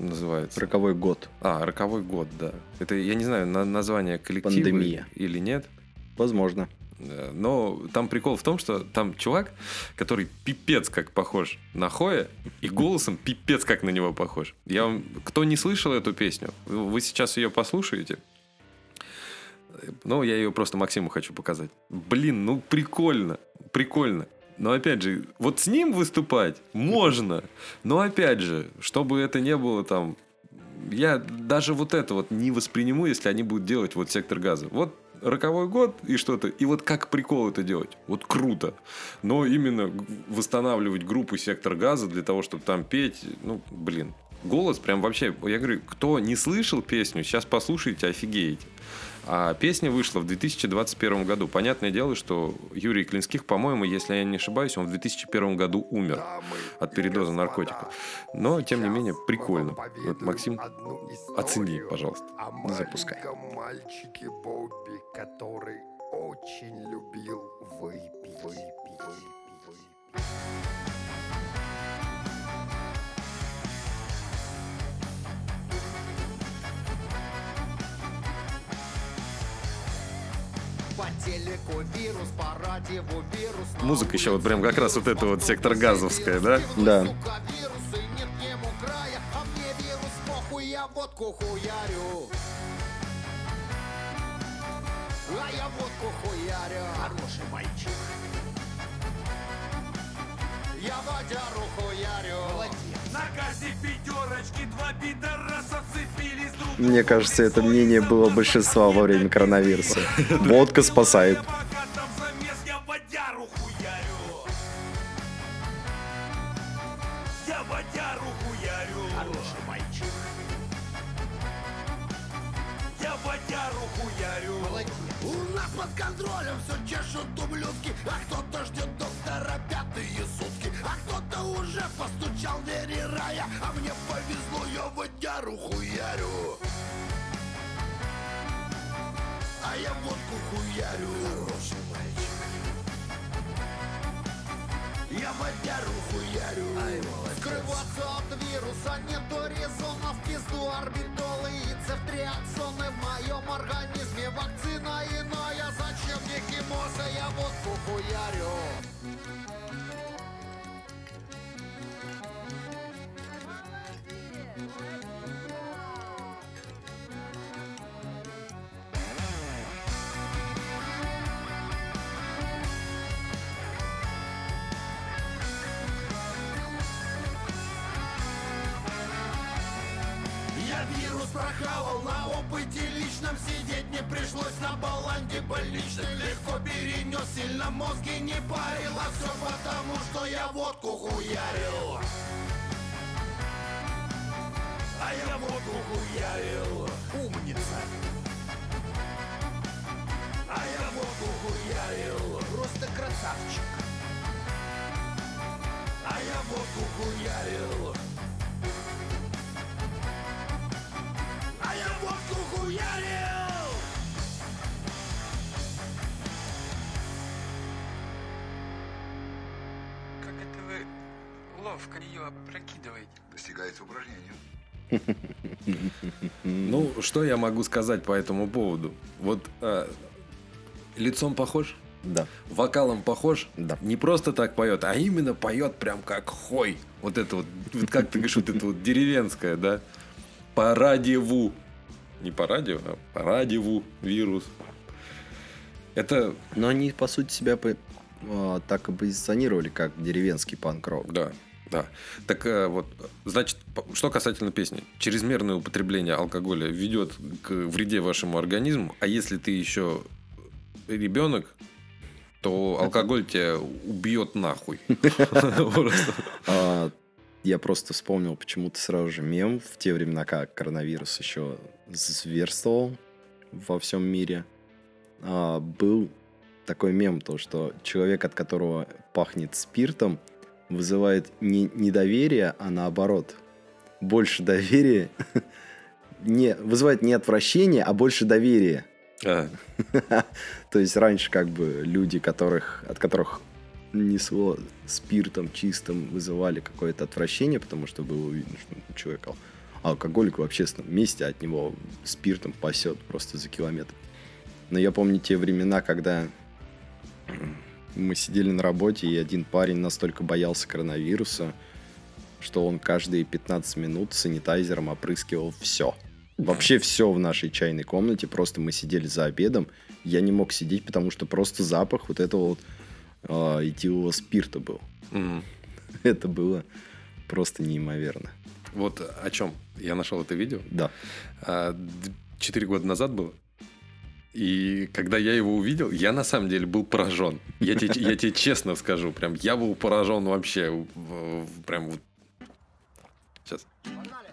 называется? Роковой год. А, роковой год, да. Это, я не знаю, на, название коллектива Пандемия. Или нет. Возможно. Но там прикол в том, что там чувак, который пипец как похож на Хоя, и голосом пипец как на него похож. Я вам... Кто не слышал эту песню, вы сейчас ее послушаете. Ну, я ее просто Максиму хочу показать. Блин, ну прикольно, прикольно. Но опять же, вот с ним выступать можно, но опять же, чтобы это не было там... Я даже вот это вот не восприниму, если они будут делать вот «Сектор газа». Вот роковой год и что-то, и вот как прикол это делать, вот круто. Но именно восстанавливать группу «Сектор газа» для того, чтобы там петь, ну, блин, голос прям вообще... Я говорю, кто не слышал песню, сейчас послушайте, офигеете. А песня вышла в две тысячи двадцать первом году. Понятное дело, что Юрий Клинских, по-моему, если я не ошибаюсь, он в две тысячи первом году умер от передоза наркотиков. Но, тем не менее, прикольно. Вот, Максим, оцени, пожалуйста. Запускай. Мальчики Бобби, который очень любил выпить. Музыка еще вот прям как раз вот эта вот «Сектор газовская», да? Да. Мне кажется, это мнение было большинства во время коронавируса. Водка спасает. Прохавал на опыте личном, сидеть не пришлось на баланде больничной. Легко перенес, сильно мозги не парил, а все потому, что я водку хуярил. А я водку хуярил. Умница. А я водку хуярил. Просто красавчик. А я водку хуярил. А я водку хуярил! ловко ее опрокидывает. Достигается упражнением. Ну, что я могу сказать по этому поводу? Вот э, лицом похож? Да. Вокалом похож? Да. Не просто так поет, а именно поет прям как хой. Вот это вот, вот как ты говоришь, вот это вот деревенское, да? По радиову. Не по радио, а по радиову вирус. Это... Но они, по сути, себя э, так и позиционировали, как деревенский панк-рок. Да. Да. Так вот, значит, что касательно песни. Чрезмерное употребление алкоголя ведет к вреде вашему организму, а если ты еще ребенок, то алкоголь тебя убьет нахуй. Я просто вспомнил почему-то сразу же мем в те времена, как коронавирус еще зверствовал во всем мире. Был такой мем, то, что человек, от которого пахнет спиртом, вызывает не недоверие, а наоборот. Больше доверия. Не, вызывает не отвращение, а больше доверия. А. То есть раньше как бы люди, которых, от которых несло спиртом чистым, вызывали какое-то отвращение, потому что было видно, что человек алкоголик в общественном месте, от него спиртом пасет просто за километр. Но я помню те времена, когда... Мы сидели на работе, и один парень настолько боялся коронавируса, что он каждые пятнадцать минут санитайзером опрыскивал все. Вообще все в нашей чайной комнате. Просто мы сидели за обедом. Я не мог сидеть, потому что просто запах вот этого вот этилового спирта был. Mm-hmm. Это было просто неимоверно. Вот о чем я нашел это видео. Да. Четыре года назад было. И когда я его увидел, я на самом деле был поражен. Я тебе, я тебе честно скажу, прям я был поражен вообще. Прям вот. Сейчас. Погнали.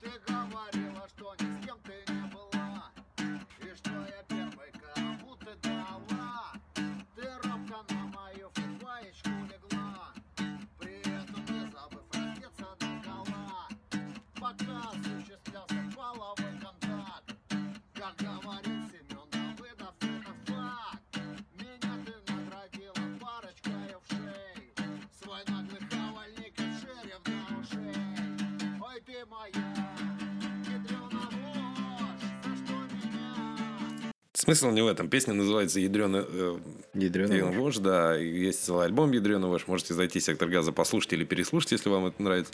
Ты говорила, что ни с кем ты не была. И что я первый кому ты дала. Ты робко на мою фуфаечку легла. При этом не забыв раздеться догола. Пока осуществлялся половой контакт, как говорил Семен Давыдов, это факт. Меня ты наградила парочкой в шеи, свой наглый хавальник и шерев на ушей. Ой, ты моя, ядрёная ложь, за что меня... Смысл не в этом. Песня называется «Ядрёная э, ложь». ложь». Да, есть целый альбом «Ядрёная ложь». Можете зайти в «Сектор Газа», послушать или переслушать, если вам это нравится.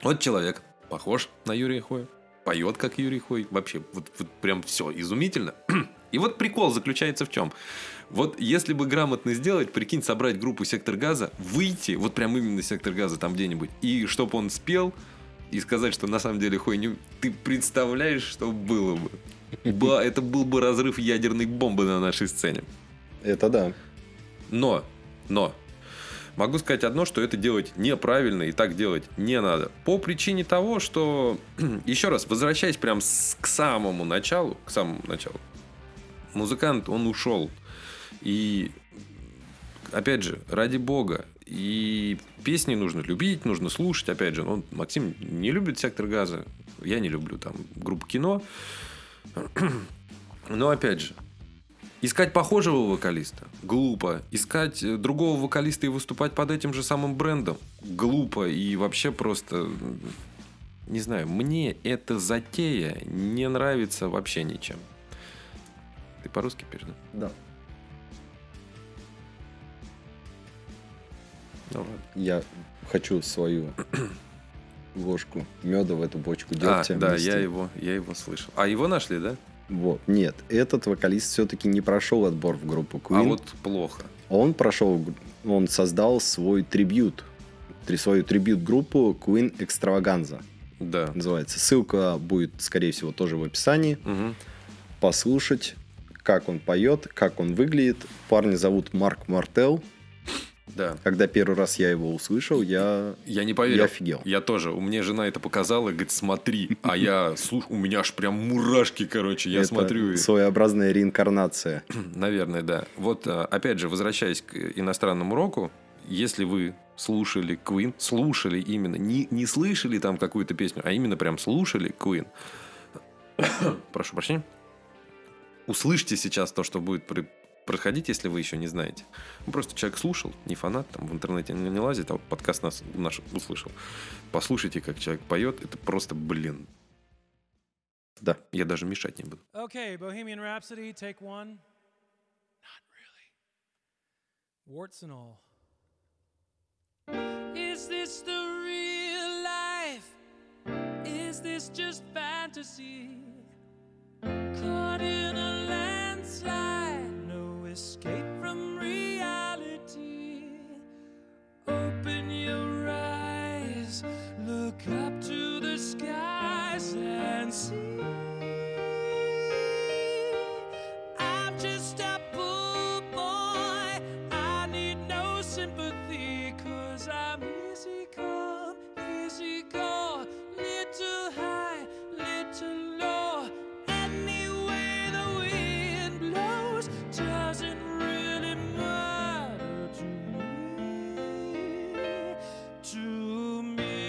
Вот человек похож на Юрия Хоя, поет как Юрий Хой, вообще вот, вот прям все изумительно. И вот прикол заключается в чем? Вот если бы грамотно сделать, прикинь, собрать группу «Сектор Газа», выйти, вот прям именно «Сектор Газа» там где-нибудь, и чтоб он спел, и сказать, что на самом деле Хой не... Ты представляешь, что было бы? Это был бы разрыв ядерной бомбы на нашей сцене. Это да. Но, но... Могу сказать одно, что это делать неправильно и так делать не надо. По причине того, что... Еще раз, возвращаясь прям с... к самому началу, к самому началу, музыкант, он ушел. И, опять же, ради бога. И песни нужно любить, нужно слушать. Опять же, он, Максим не любит «Сектор Газа». Я не люблю там группу «Кино». Но, опять же, искать похожего вокалиста – глупо. Искать другого вокалиста и выступать под этим же самым брендом – глупо. И вообще просто, не знаю, мне эта затея не нравится вообще ничем. Ты по-русски пишешь, да? Да. Ну, ладно. Я хочу свою ложку меда в эту бочку дегтя. А, да, я его, я его слышал. А его нашли, да? Вот. Нет, этот вокалист все-таки не прошел отбор в группу Queen. А вот плохо. Он прошел, он создал свой трибьют, свою трибьют-группу Queen Extravaganza. Да. Называется. Ссылка будет, скорее всего, тоже в описании. Угу. Послушать, как он поет, как он выглядит. Парня зовут Марк Мартел. Да. Когда первый раз я его услышал, я, я не поверил. Я офигел. Я тоже. У меня жена это показала, говорит, смотри. А я слушаю, у меня аж прям мурашки, короче. Я это смотрю. Своеобразная реинкарнация. Наверное, да. Вот, опять же, возвращаясь к иностранному року, если вы слушали Queen, слушали именно, не, не слышали там какую-то песню, а именно прям слушали Queen, прошу прощения, услышьте сейчас то, что будет при... проходить, если вы еще не знаете. Просто человек слушал, не фанат, там в интернете не лазит, а вот подкаст нас, наш услышал. Послушайте, как человек поет, это просто, блин. Да, я даже мешать не буду. Okay, Bohemian Rhapsody, take one. Not really. Warts and all. Is this the real life? Is this just fantasy? Caught in a landslide, no escape from reality. Open your eyes, look up to the skies and see. I'm just a poor boy, I need no sympathy, 'cause I'm easy come, easy go, little high, little low. Any way the wind blows doesn't really matter to me, to me.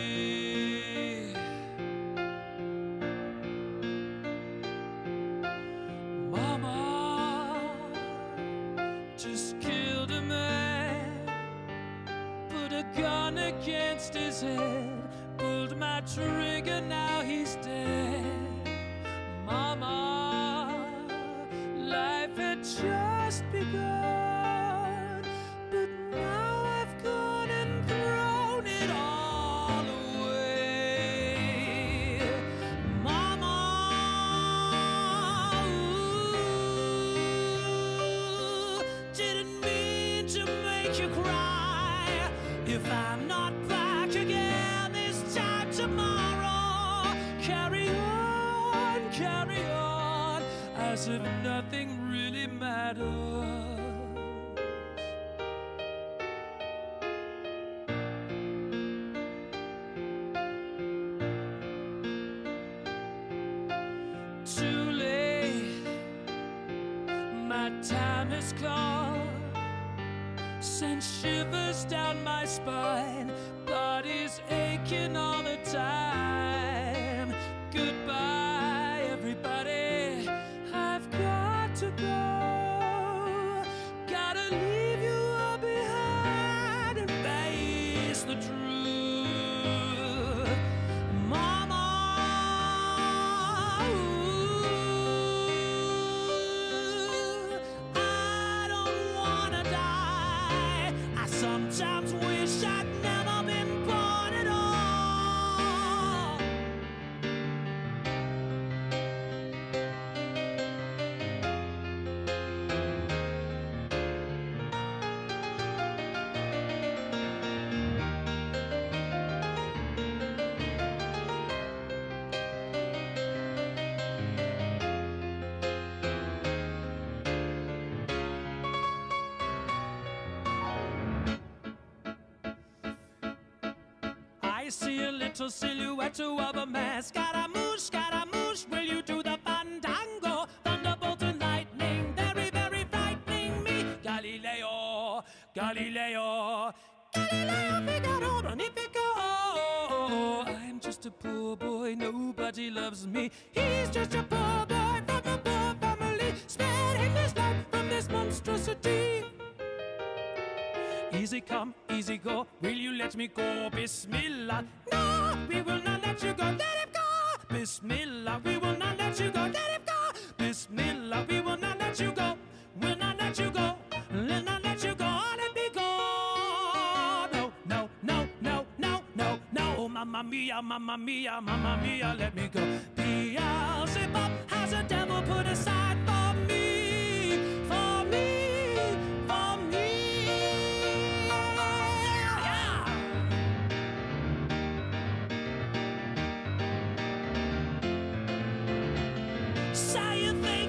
Mama just killed a man, put a gun against his head, pulled my trigger, now he's dead. Mama, life had just begun, but now I've gone and thrown it all away. Mama, ooh, didn't mean to make you cry. If I'm not back again this time tomorrow, carry on. Carry on as if nothing really matters. Too late, my time has come. Sent shivers down my spine, body's aching all the time. Goodbye. Go. Gotta leave you all behind and face the truth. Mama, ooh, I don't wanna die. I sometimes wish I'd never been born at all. I see a little silhouette of a man. Scaramouche, Scaramouche, will you do the fandango? Thunderbolt and lightning, very, very frightening me. Galileo, Galileo, Galileo Figaro, Magnifico. I'm just a poor boy, nobody loves me. He's just a poor boy from a poor family. Spare him his life from this monstrosity. Easy come, easy go, will you let me go? Bismillah, no, we will not let you go, let him go. Bismillah, we will not let you go, let him go. Bismillah, we will not let you go, will not let you go, will not let you go, let me go. No, no, no, no, no, no, no, mamma mia, mamma mia, mamma mia, let me go. Beelzebub has a devil put aside for me, for me.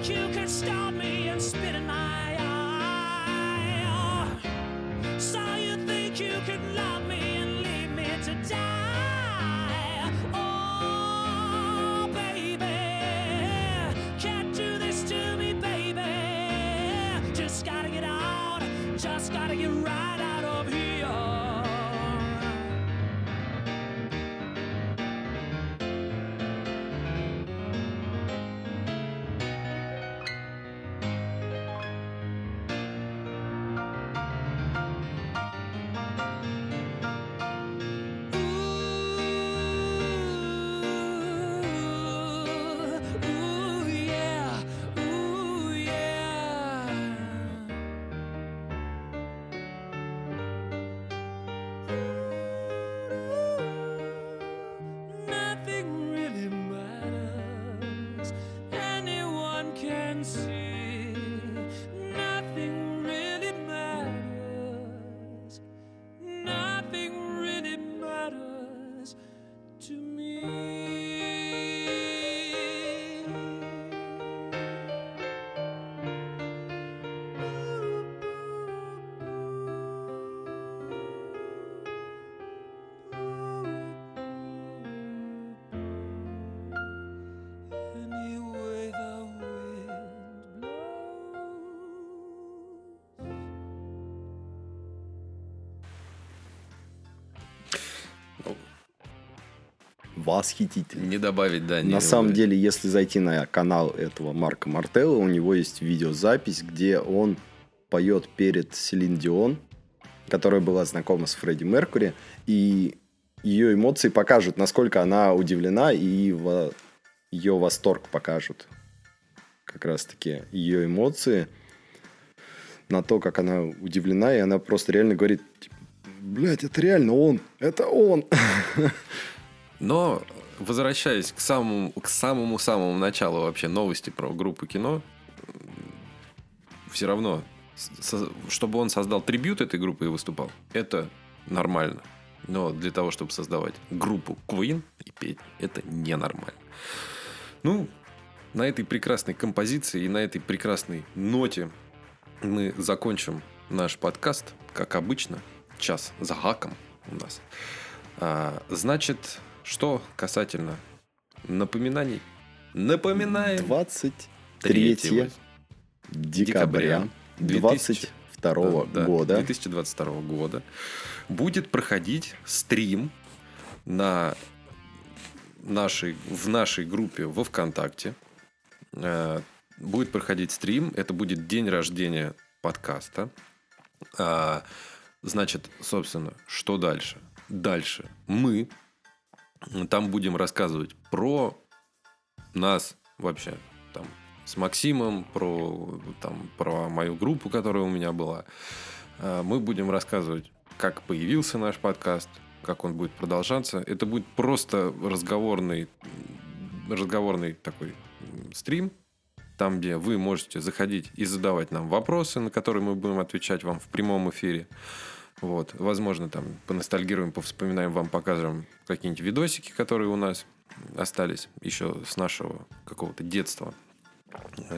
You can stop me and spit in my eye. So you think you could love me and leave me to die? Oh, baby, can't do this to me, baby. Just gotta get out, just gotta get right out of here. can see, nothing really matters, nothing really matters to me. Восхитительно. Не добавить, да. Не на самом добавить. деле, если зайти на канал этого Марка Мартелла, у него есть видеозапись, где он поет перед Селин Дион, которая была знакома с Фредди Меркьюри, и ее эмоции покажут, насколько она удивлена, и во... ее восторг покажут. Как раз-таки ее эмоции на то, как она удивлена, и она просто реально говорит, типа, блядь, это реально он, это он. Но, возвращаясь к самому, к самому-самому началу вообще новости про группу кино, все равно, со, чтобы он создал трибьют этой группы и выступал, это нормально. Но для того, чтобы создавать группу Queen и петь, это ненормально. Ну, на этой прекрасной композиции и на этой прекрасной ноте мы закончим наш подкаст, как обычно, час за гаком у нас. А, значит... Что касательно напоминаний, напоминаем двадцать третьего декабря две тысячи двадцать второго года будет проходить стрим на нашей, в нашей группе во ВКонтакте. Будет проходить стрим, это будет день рождения подкаста. Значит, собственно, что дальше? Дальше мы... Там будем рассказывать про нас вообще, там, с Максимом, про, там, про мою группу, которая у меня была. Мы будем рассказывать, как появился наш подкаст, как он будет продолжаться. Это будет просто разговорный, разговорный такой стрим, там, где вы можете заходить и задавать нам вопросы, на которые мы будем отвечать вам в прямом эфире. Вот. Возможно, там поностальгируем, повспоминаем вам, покажем какие-нибудь видосики, которые у нас остались еще с нашего какого-то детства,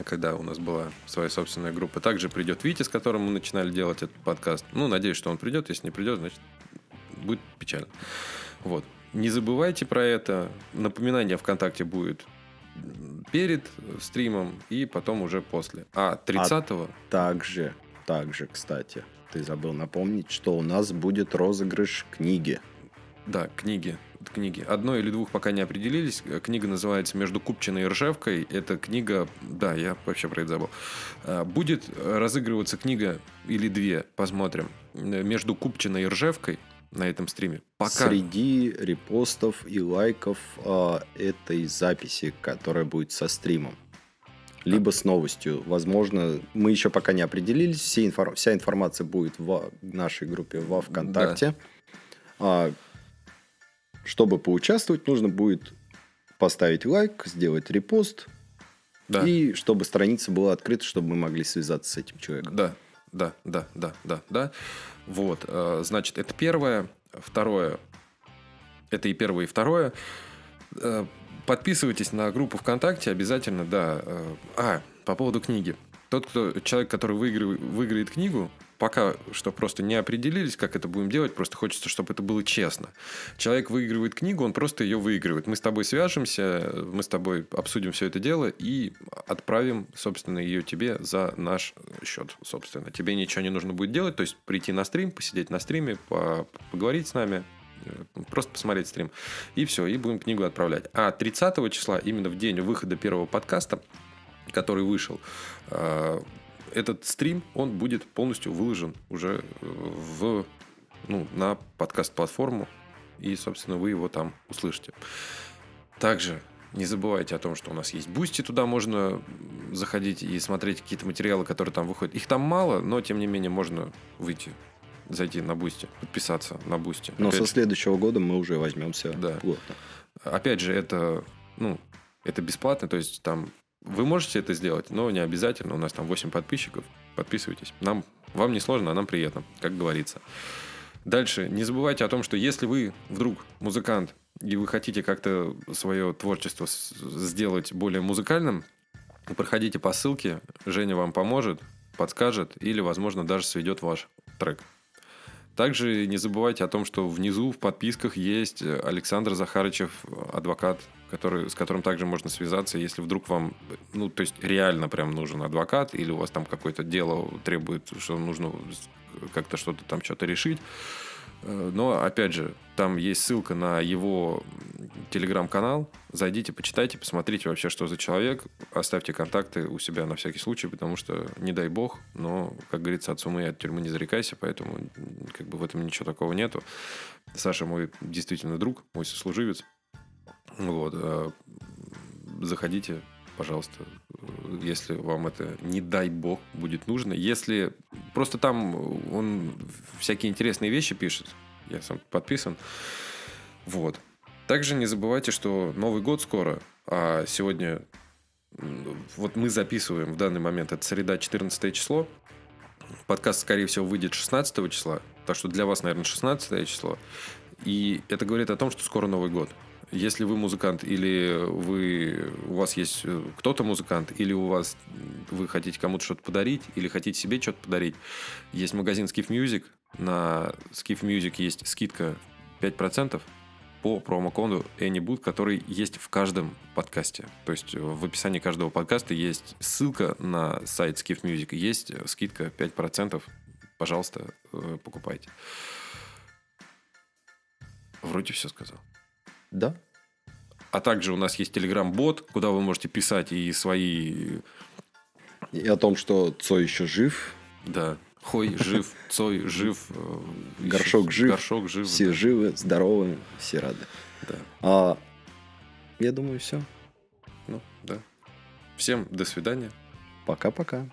когда у нас была своя собственная группа. Также придет Витя, с которым мы начинали делать этот подкаст. Ну, надеюсь, что он придет. Если не придет, значит, будет печально. Вот. Не забывайте про это. Напоминание ВКонтакте будет перед стримом и потом уже после. А тридцатого... А также, также, кстати... Ты забыл напомнить, что у нас будет розыгрыш книги. Да, книги. книги. Одной или двух пока не определились. Книга называется «Между Купчиной и Ржевкой». Это книга... Да, я вообще про это забыл. Будет разыгрываться книга или две, посмотрим, «Между Купчиной и Ржевкой» на этом стриме. Пока... Среди репостов и лайков э, этой записи, которая будет со стримом. Либо с новостью. Возможно, мы еще пока не определились. Все инфор... Вся информация будет в нашей группе во ВКонтакте. Да. Чтобы поучаствовать, нужно будет поставить лайк, сделать репост. Да. И чтобы страница была открыта, чтобы мы могли связаться с этим человеком. Да, да, да, да, да, да. Вот, значит, это первое. Второе. Это и первое, и второе. Подписывайтесь на группу ВКонтакте обязательно, да. А, по поводу книги. Тот, кто, человек, который выигрывает, выиграет книгу, пока что просто не определились, как это будем делать, просто хочется, чтобы это было честно. Человек выигрывает книгу, он просто ее выигрывает. Мы с тобой свяжемся, мы с тобой обсудим все это дело и отправим, собственно, ее тебе за наш счет, собственно. Тебе ничего не нужно будет делать, то есть прийти на стрим, посидеть на стриме, поговорить с нами. Просто посмотреть стрим. И все, и будем книгу отправлять. А тридцатого числа, именно в день выхода первого подкаста, который вышел, этот стрим, он будет полностью выложен уже в, ну, на подкаст-платформу. И, собственно, вы его там услышите. Также не забывайте о том, что у нас есть Boosty. Туда можно заходить и смотреть какие-то материалы, которые там выходят. Их там мало, но, тем не менее, можно выйти. Зайти на Boosty, подписаться на Boosty. Но опять со же, следующего года мы уже возьмемся, да, плотно. Опять же, это, ну, это бесплатно, то есть там Вы можете это сделать, но не обязательно. У нас там восемь подписчиков. Подписывайтесь. Нам, вам не сложно, а нам приятно, как говорится. Дальше. Не забывайте о том, что если вы вдруг музыкант, и вы хотите как-то свое творчество сделать более музыкальным, проходите по ссылке. Женя вам поможет, подскажет или, возможно, даже сведет ваш трек. Также не забывайте о том, что внизу в подписках есть Александр Захарычев, адвокат, который, с которым также можно связаться, если вдруг вам, ну, то есть реально прям нужен адвокат, или у вас там какое-то дело требует, что нужно как-то что-то там что-то решить. Но, опять же, там есть ссылка на его телеграм-канал. Зайдите, почитайте, посмотрите вообще, что за человек. Оставьте контакты у себя на всякий случай, потому что, не дай бог, но, как говорится, от сумы и от тюрьмы не зарекайся, поэтому как бы в этом ничего такого нету. Саша мой действительно друг, мой сослуживец. Вот. Заходите, пожалуйста, если вам это, не дай бог, будет нужно. Если... Просто там он всякие интересные вещи пишет. Я сам подписан. Вот. Также не забывайте, что Новый год скоро. А сегодня... Вот мы записываем в данный момент. Это среда, четырнадцатое число. Подкаст, скорее всего, выйдет шестнадцатого числа. Так что для вас, наверное, шестнадцатое число. И это говорит о том, что скоро Новый год. Если вы музыкант, или вы, у вас есть кто-то музыкант, или у вас вы хотите кому-то что-то подарить, или хотите себе что-то подарить, есть магазин Skif Music. На Skif Music есть скидка пять процентов по промокоду AnyBoot, который есть в каждом подкасте. То есть в описании каждого подкаста есть ссылка на сайт Skif Music, есть скидка пять процентов. Пожалуйста, покупайте. Вроде все сказал. Да. А также у нас есть телеграм-бот, куда вы можете писать и свои... И о том, что Цой еще жив. Да. Хой жив, Цой жив. Горшок жив. Горшок жив. Все живы, здоровы, все рады. Да. Я думаю, все. Ну, да. Всем до свидания. Пока-пока.